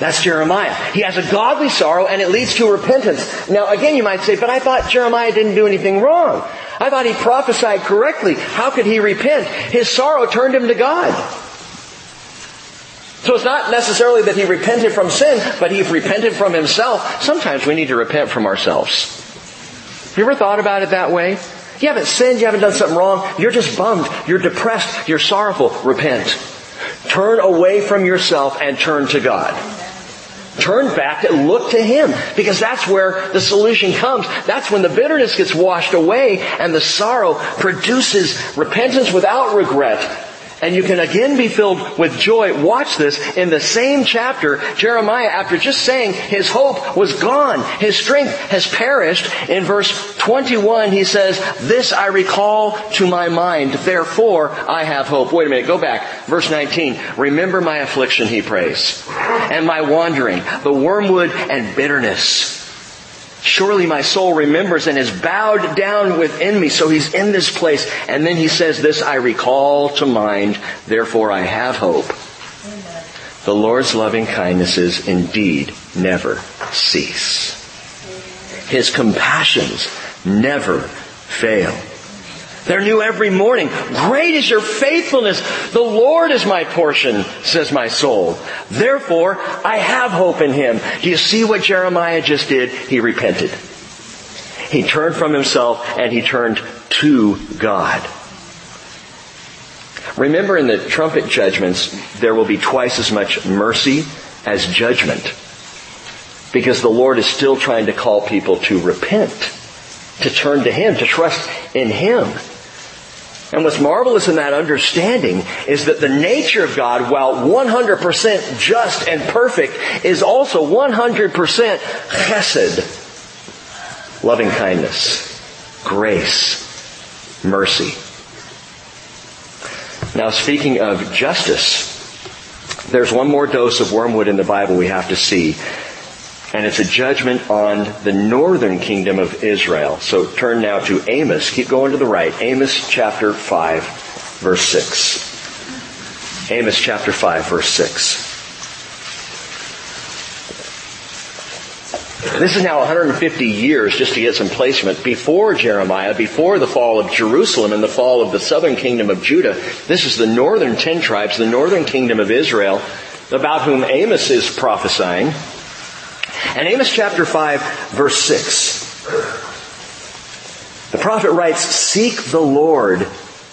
That's Jeremiah. He has a godly sorrow and it leads to repentance. Now again you might say, but I thought Jeremiah didn't do anything wrong. I thought he prophesied correctly. How could he repent? His sorrow turned him to God. So it's not necessarily that he repented from sin, but he repented from himself. Sometimes we need to repent from ourselves. Have you ever thought about it that way? You haven't sinned, you haven't done something wrong, you're just bummed, you're depressed, you're sorrowful. Repent. Turn away from yourself and turn to God. Turn back and look to Him, because that's where the solution comes. That's when the bitterness gets washed away and the sorrow produces repentance without regret. And you can again be filled with joy. Watch this. In the same chapter, Jeremiah, after just saying his hope was gone, his strength has perished, in verse twenty-one he says, "This I recall to my mind, therefore I have hope." Wait a minute, go back. Verse nineteen, "Remember my affliction," he prays, "and my wandering, the wormwood and bitterness. Surely my soul remembers and is bowed down within me." So he's in this place. And then he says, "This I recall to mind, therefore I have hope." Amen. The Lord's loving kindnesses indeed never cease. His compassions never fail. They're new every morning. Great is your faithfulness. The Lord is my portion, says my soul. Therefore, I have hope in Him. Do you see what Jeremiah just did? He repented. He turned from himself and he turned to God. Remember, in the trumpet judgments, there will be twice as much mercy as judgment, because the Lord is still trying to call people to repent, to turn to Him, to trust in Him. And what's marvelous in that understanding is that the nature of God, while one hundred percent just and perfect, is also one hundred percent chesed, loving kindness, grace, mercy. Now, speaking of justice, there's one more dose of wormwood in the Bible we have to see. And it's a judgment on the northern kingdom of Israel. So turn now to Amos. Keep going to the right. Amos chapter five, verse six. Amos chapter five, verse six. This is now one hundred fifty years, just to get some placement, before Jeremiah, before the fall of Jerusalem and the fall of the southern kingdom of Judah. This is the northern ten tribes, the northern kingdom of Israel, about whom Amos is prophesying. And Amos chapter five, verse six. The prophet writes, "Seek the Lord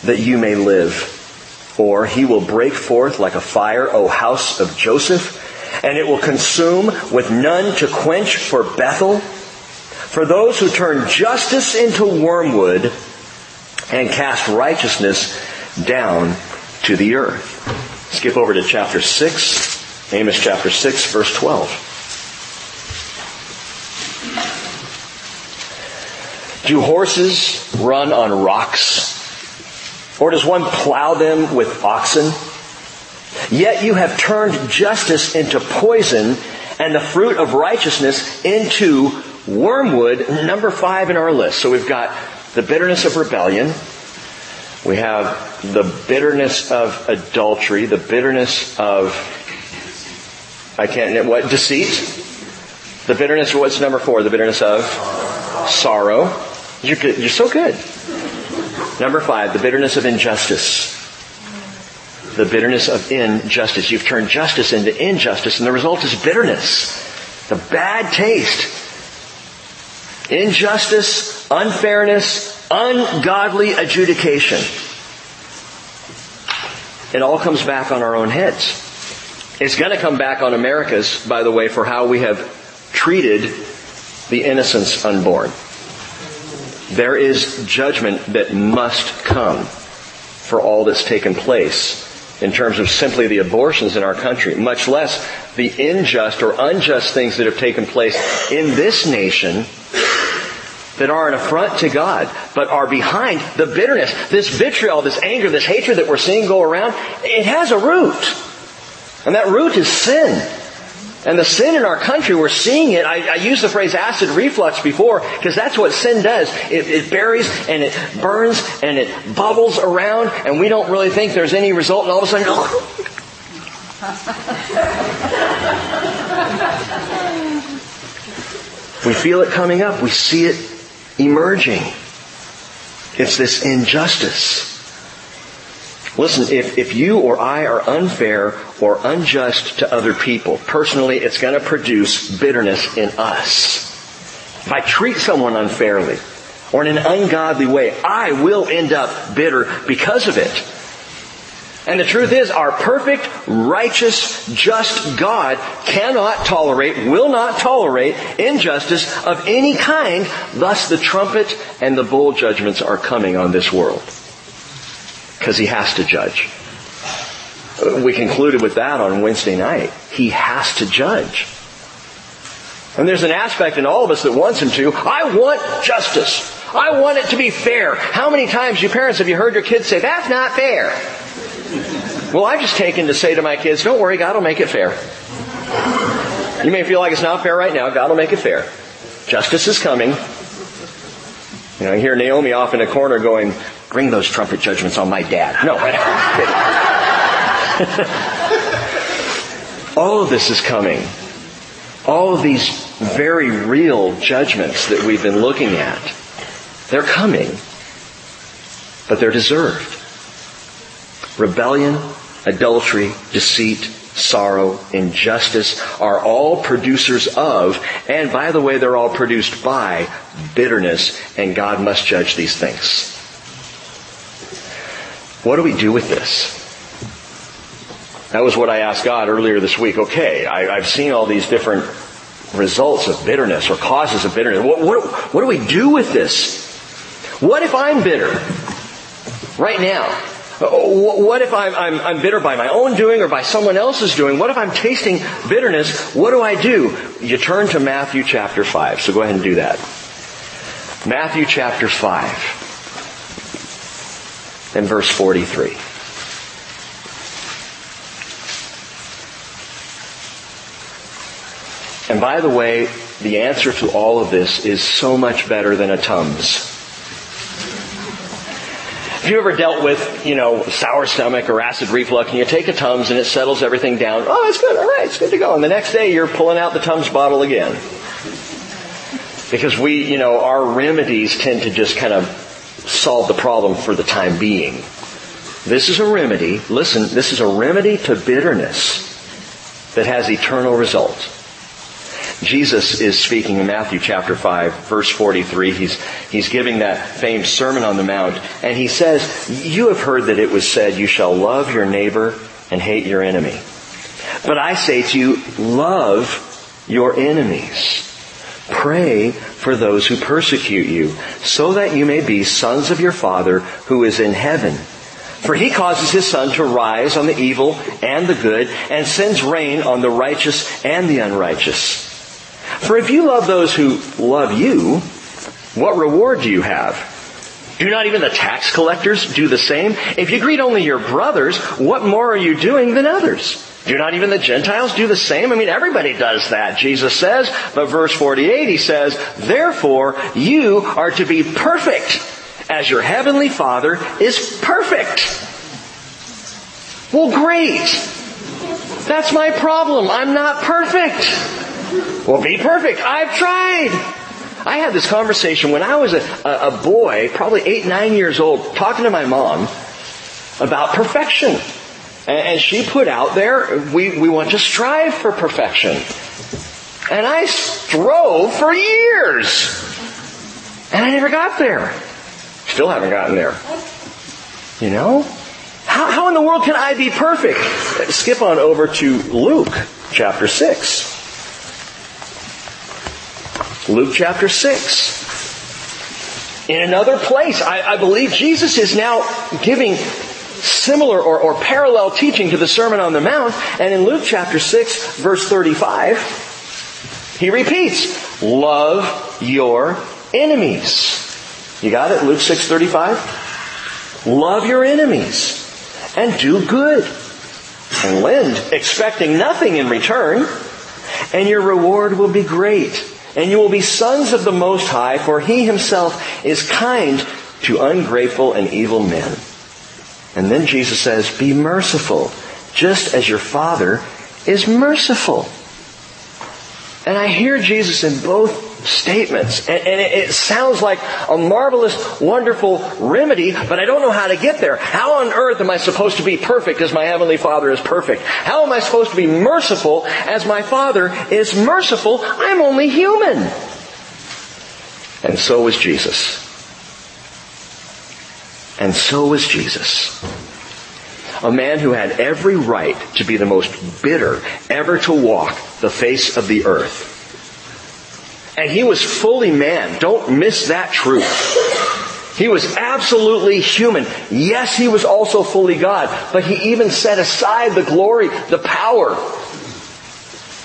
that you may live, or He will break forth like a fire, O house of Joseph, and it will consume with none to quench for Bethel, for those who turn justice into wormwood and cast righteousness down to the earth." Skip over to chapter six, Amos chapter six, verse twelve. "Do horses run on rocks? Or does one plow them with oxen? Yet you have turned justice into poison and the fruit of righteousness into wormwood." Number five in our list. So we've got the bitterness of rebellion. We have the bitterness of adultery. The bitterness of, I can't, what? Deceit. The bitterness, what's number four? The bitterness of sorrow. You're good. You're so good. Number five, the bitterness of injustice. the bitterness of injustice. You've turned justice into injustice, and the result is bitterness, the bad taste. Injustice, unfairness, ungodly adjudication. It all comes back on our own heads. It's going to come back on America's, by the way, for how we have treated the innocents unborn. There is judgment that must come for all that's taken place in terms of simply the abortions in our country, much less the unjust or unjust things that have taken place in this nation that are an affront to God, but are behind the bitterness. This vitriol, this anger, this hatred that we're seeing go around, it has a root. And that root is sin. And the sin in our country, we're seeing it. I, I used the phrase acid reflux before because that's what sin does. It, it buries and it burns and it bubbles around and we don't really think there's any result and all of a sudden, oh. We feel it coming up. We see it emerging. It's this injustice. Listen, if, if you or I are unfair or unjust to other people, personally, it's going to produce bitterness in us. If I treat someone unfairly or in an ungodly way, I will end up bitter because of it. And the truth is, our perfect, righteous, just God cannot tolerate, will not tolerate injustice of any kind. Thus, the trumpet and the bowl judgments are coming on this world. Because he has to judge. We concluded with that on Wednesday night. He has to judge. And there's an aspect in all of us that wants him to. I want justice. I want it to be fair. How many times, you parents, have you heard your kids say, that's not fair? Well, I've just taken to say to my kids, don't worry, God will make it fair. You may feel like it's not fair right now. God will make it fair. Justice is coming. You know, I hear Naomi off in a corner going, bring those trumpet judgments on my dad. No, I don't. All of this is coming. All of these very real judgments that we've been looking at, they're coming, but they're deserved. Rebellion, adultery, deceit, sorrow, injustice are all producers of, and by the way, they're all produced by bitterness, and God must judge these things. What do we do with this? That was what I asked God earlier this week. Okay, I, I've seen all these different results of bitterness or causes of bitterness. What, what, what do we do with this? What if I'm bitter right now? What if I'm, I'm, I'm bitter by my own doing or by someone else's doing? What if I'm tasting bitterness? What do I do? You turn to Matthew chapter five. So go ahead and do that. Matthew chapter five. In verse forty-three. And by the way, the answer to all of this is so much better than a Tums. Have you ever dealt with, you know, sour stomach or acid reflux, and you take a Tums and it settles everything down? Oh, it's good. All right, it's good to go. And the next day you're pulling out the Tums bottle again. Because we, you know, our remedies tend to just kind of solve the problem for the time being. This is a remedy. Listen, this is a remedy to bitterness that has eternal results. Jesus is speaking in Matthew chapter five, verse forty-three. He's, he's giving that famed Sermon on the Mount, and he says, you have heard that it was said, you shall love your neighbor and hate your enemy. But I say to you, love your enemies. Pray for those who persecute you, so that you may be sons of your Father who is in heaven. For he causes his sun to rise on the evil and the good, and sends rain on the righteous and the unrighteous. For if you love those who love you, what reward do you have? Do not even the tax collectors do the same? If you greet only your brothers, what more are you doing than others? Do not even the Gentiles do the same? I mean, everybody does that, Jesus says. But verse forty-eight, he says, therefore, you are to be perfect as your heavenly Father is perfect. Well, great. That's my problem. I'm not perfect. Well, be perfect. I've tried. I had this conversation when I was a, a, a boy, probably eight, nine years old, talking to my mom about perfection. And she put out there, we, we want to strive for perfection. And I strove for years. And I never got there. Still haven't gotten there. You know? How, how in the world can I be perfect? Skip on over to Luke chapter six. Luke chapter six. In another place, I, I believe Jesus is now giving similar or, or parallel teaching to the Sermon on the Mount. And in Luke chapter six, verse thirty-five, he repeats, love your enemies. You got it? Luke six thirty-five? Love your enemies and do good and lend, expecting nothing in return, and your reward will be great. And you will be sons of the Most High, for He Himself is kind to ungrateful and evil men. And then Jesus says, be merciful, just as your Father is merciful. And I hear Jesus in both statements. And, and it, it sounds like a marvelous, wonderful remedy, but I don't know how to get there. How on earth am I supposed to be perfect as my Heavenly Father is perfect? How am I supposed to be merciful as my Father is merciful? I'm only human. And so was Jesus. And so was Jesus. A man who had every right to be the most bitter ever to walk the face of the earth. And he was fully man. Don't miss that truth. He was absolutely human. Yes, he was also fully God. But he even set aside the glory, the power.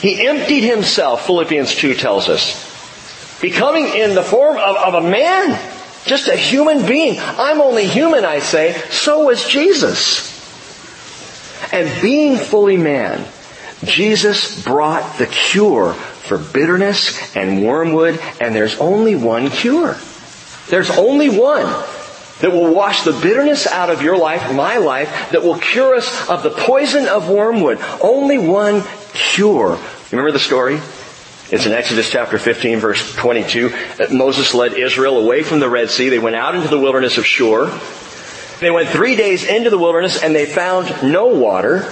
He emptied himself, Philippians two tells us. Becoming in the form of, of a man. Just a human being. I'm only human, I say. So was Jesus. And being fully man, Jesus brought the cure for bitterness and wormwood, and there's only one cure. There's only one that will wash the bitterness out of your life, my life, that will cure us of the poison of wormwood. Only one cure. Remember the story? It's in Exodus chapter fifteen, verse twenty-two. Moses led Israel away from the Red Sea. They went out into the wilderness of Shur. They went three days into the wilderness and they found no water.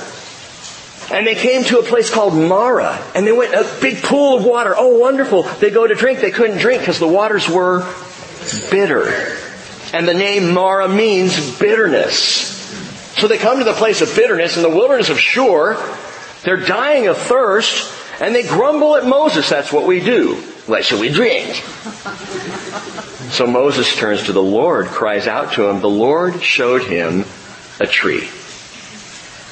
And they came to a place called Mara. And they went a big pool of water. Oh, wonderful. They go to drink. They couldn't drink because the waters were bitter. And the name Mara means bitterness. So they come to the place of bitterness in the wilderness of Shur. They're dying of thirst. And they grumble at Moses. That's what we do. What shall we drink? So Moses turns to the Lord, cries out to him. The Lord showed him a tree.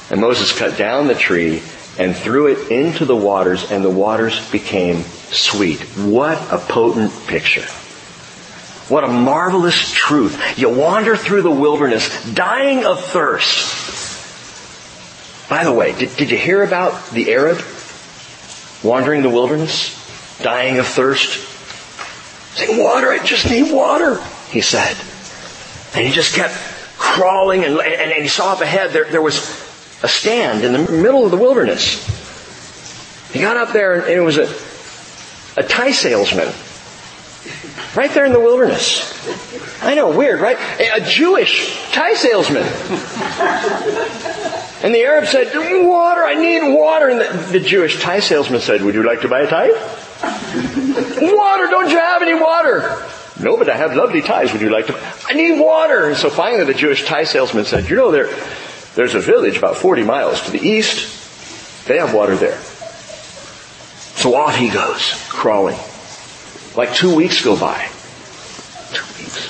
And Moses cut down the tree and threw it into the waters, and the waters became sweet. What a potent picture. What a marvelous truth. You wander through the wilderness, dying of thirst. By the way, did, did you hear about the Arab? Wandering the wilderness, dying of thirst. Saying, water, I just need water, he said. And he just kept crawling, and, and, and he saw up ahead there, there was a stand in the middle of the wilderness. He got up there, and it was a, a tie salesman. Right there in the wilderness. I know, weird, right? A Jewish tie salesman. And the Arab said, water, I need water. And the, the Jewish tie salesman said, would you like to buy a tie? Water, don't you have any water? No, but I have lovely ties. Would you like to? I need water. And so finally the Jewish tie salesman said, you know, there, there's a village about forty miles to the east. They have water there. So off he goes, crawling. Like two weeks go by. Two weeks.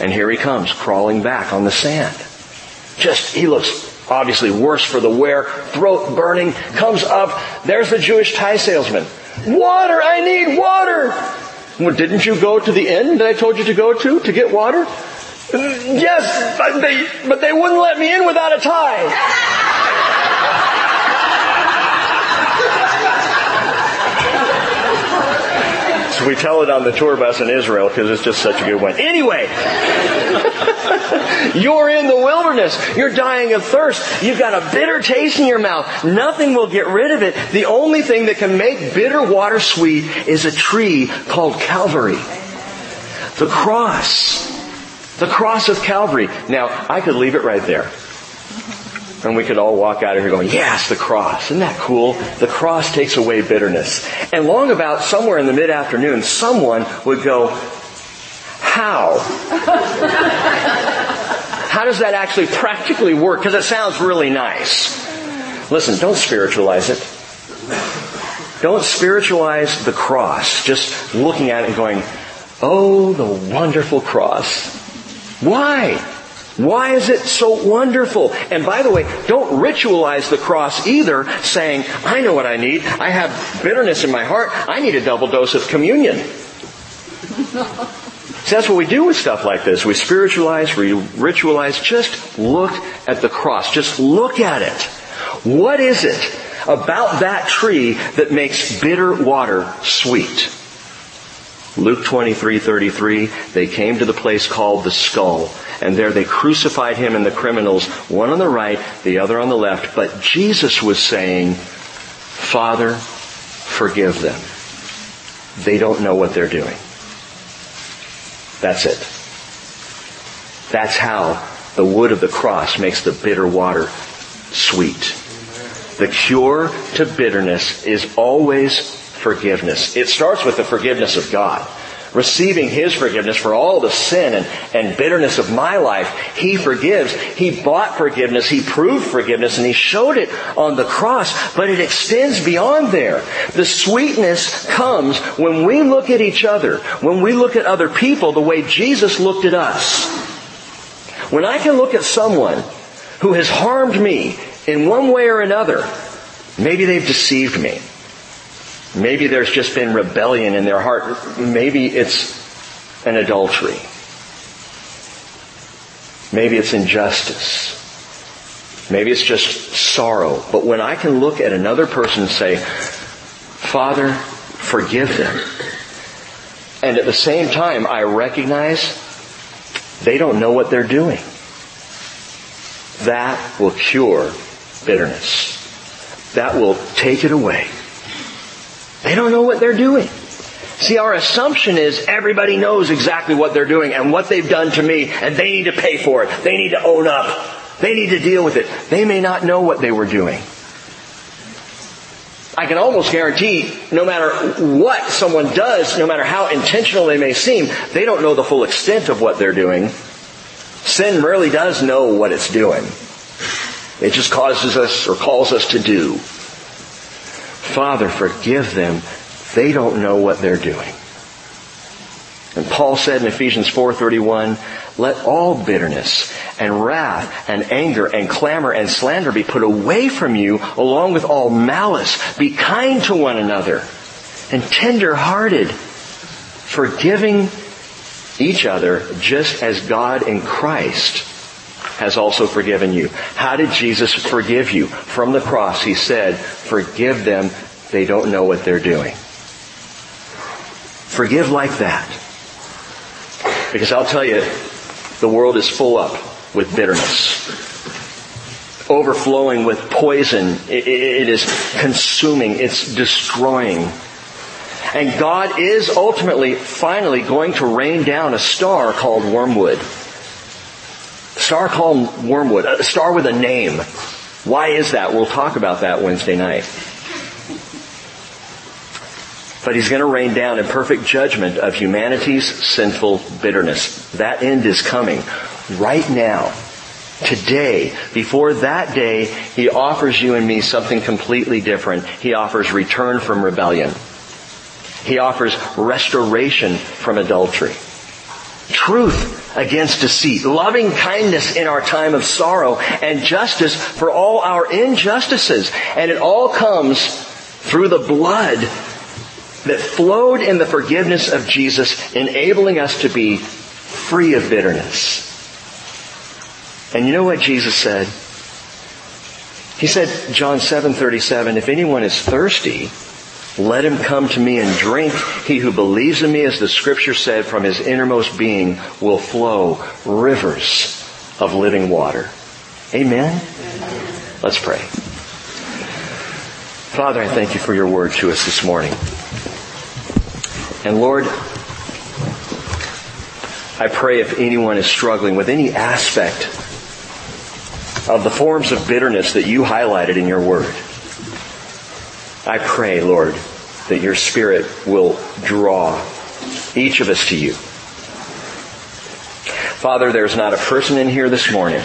And here he comes, crawling back on the sand. Just, he looks obviously worse for the wear, throat burning, comes up, there's the Jewish tie salesman. Water, I need water! Well, didn't you go to the inn that I told you to go to, to get water? Yes, but they, but they wouldn't let me in without a tie. We tell it on the tour bus in Israel because it's just such a good one. Anyway, you're in the wilderness. You're dying of thirst. You've got a bitter taste in your mouth. Nothing will get rid of it. The only thing that can make bitter water sweet is a tree called Calvary. The cross. The cross of Calvary. Now, I could leave it right there. And we could all walk out of here going, yes, the cross. Isn't that cool? The cross takes away bitterness. And long about somewhere in the mid-afternoon, someone would go, how? How does that actually practically work? Because it sounds really nice. Listen, don't spiritualize it. Don't spiritualize the cross. Just looking at it and going, oh, the wonderful cross. Why? Why is it so wonderful? And by the way, don't ritualize the cross either, saying, I know what I need. I have bitterness in my heart. I need a double dose of communion. See, that's what we do with stuff like this. We spiritualize, we ritualize. Just look at the cross. Just look at it. What is it about that tree that makes bitter water sweet? Luke twenty-three thirty-three, they came to the place called the Skull, and there they crucified him and the criminals, one on the right, the other on the left. But Jesus was saying, Father, forgive them. They don't know what they're doing. That's it. That's how the wood of the cross makes the bitter water sweet. The cure to bitterness is always forgiveness. It starts with the forgiveness of God. Receiving His forgiveness for all the sin and, and bitterness of my life. He forgives. He bought forgiveness. He proved forgiveness. And He showed it on the cross. But it extends beyond there. The sweetness comes when we look at each other. When we look at other people the way Jesus looked at us. When I can look at someone who has harmed me in one way or another. Maybe they've deceived me. Maybe there's just been rebellion in their heart. Maybe it's an adultery. Maybe it's injustice. Maybe it's just sorrow. But when I can look at another person and say, Father, forgive them. And at the same time, I recognize they don't know what they're doing. That will cure bitterness. That will take it away. They don't know what they're doing. See, our assumption is everybody knows exactly what they're doing and what they've done to me, and they need to pay for it. They need to own up. They need to deal with it. They may not know what they were doing. I can almost guarantee no matter what someone does, no matter how intentional they may seem, they don't know the full extent of what they're doing. Sin really does know what it's doing. It just causes us or calls us to do. Father, forgive them. They don't know what they're doing. And Paul said in Ephesians four thirty-one, let all bitterness and wrath and anger and clamor and slander be put away from you, along with all malice. Be kind to one another and tender-hearted, forgiving each other, just as God in Christ has also forgiven you. How did Jesus forgive you? From the cross, He said, forgive them. They don't know what they're doing. Forgive like that. Because I'll tell you, the world is full up with bitterness. Overflowing with poison. It, it, it is consuming. It's destroying. And God is ultimately, finally, going to rain down a star called Wormwood. Star called Wormwood. A star with a name. Why is that? We'll talk about that Wednesday night. But He's going to rain down in perfect judgment of humanity's sinful bitterness. That end is coming. Right now. Today. Before that day, He offers you and me something completely different. He offers return from rebellion. He offers restoration from adultery. Truth against deceit, loving kindness in our time of sorrow, and justice for all our injustices. And it all comes through the blood that flowed in the forgiveness of Jesus, enabling us to be free of bitterness. And you know what Jesus said? He said, John seven thirty-seven, if anyone is thirsty, let him come to me and drink. He who believes in me, as the Scripture said, from his innermost being will flow rivers of living water. Amen? Amen. Let's pray. Father, I thank You for Your word to us this morning. And Lord, I pray if anyone is struggling with any aspect of the forms of bitterness that you highlighted in your word. I pray, Lord, that your Spirit will draw each of us to you. Father, there's not a person in here this morning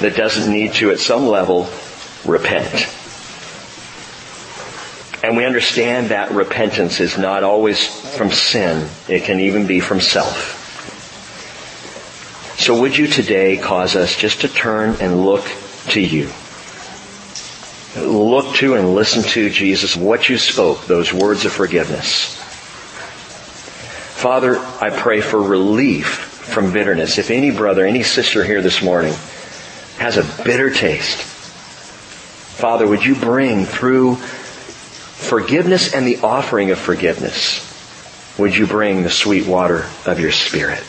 that doesn't need to, at some level, repent. And we understand that repentance is not always from sin. It can even be from self. So would you today cause us just to turn and look to you? Look to and listen to, Jesus, what you spoke, those words of forgiveness. Father, I pray for relief from bitterness. If any brother, any sister here this morning has a bitter taste, Father, would you bring through forgiveness and the offering of forgiveness, would you bring the sweet water of your Spirit?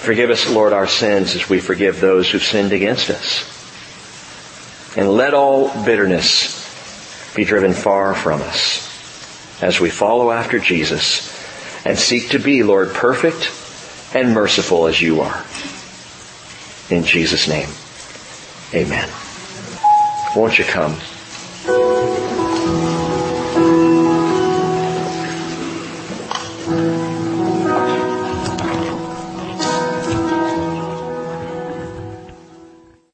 Forgive us, Lord, our sins as we forgive those who've sinned against us. And let all bitterness be driven far from us as we follow after Jesus and seek to be, Lord, perfect and merciful as you are. In Jesus' name, amen. Won't you come?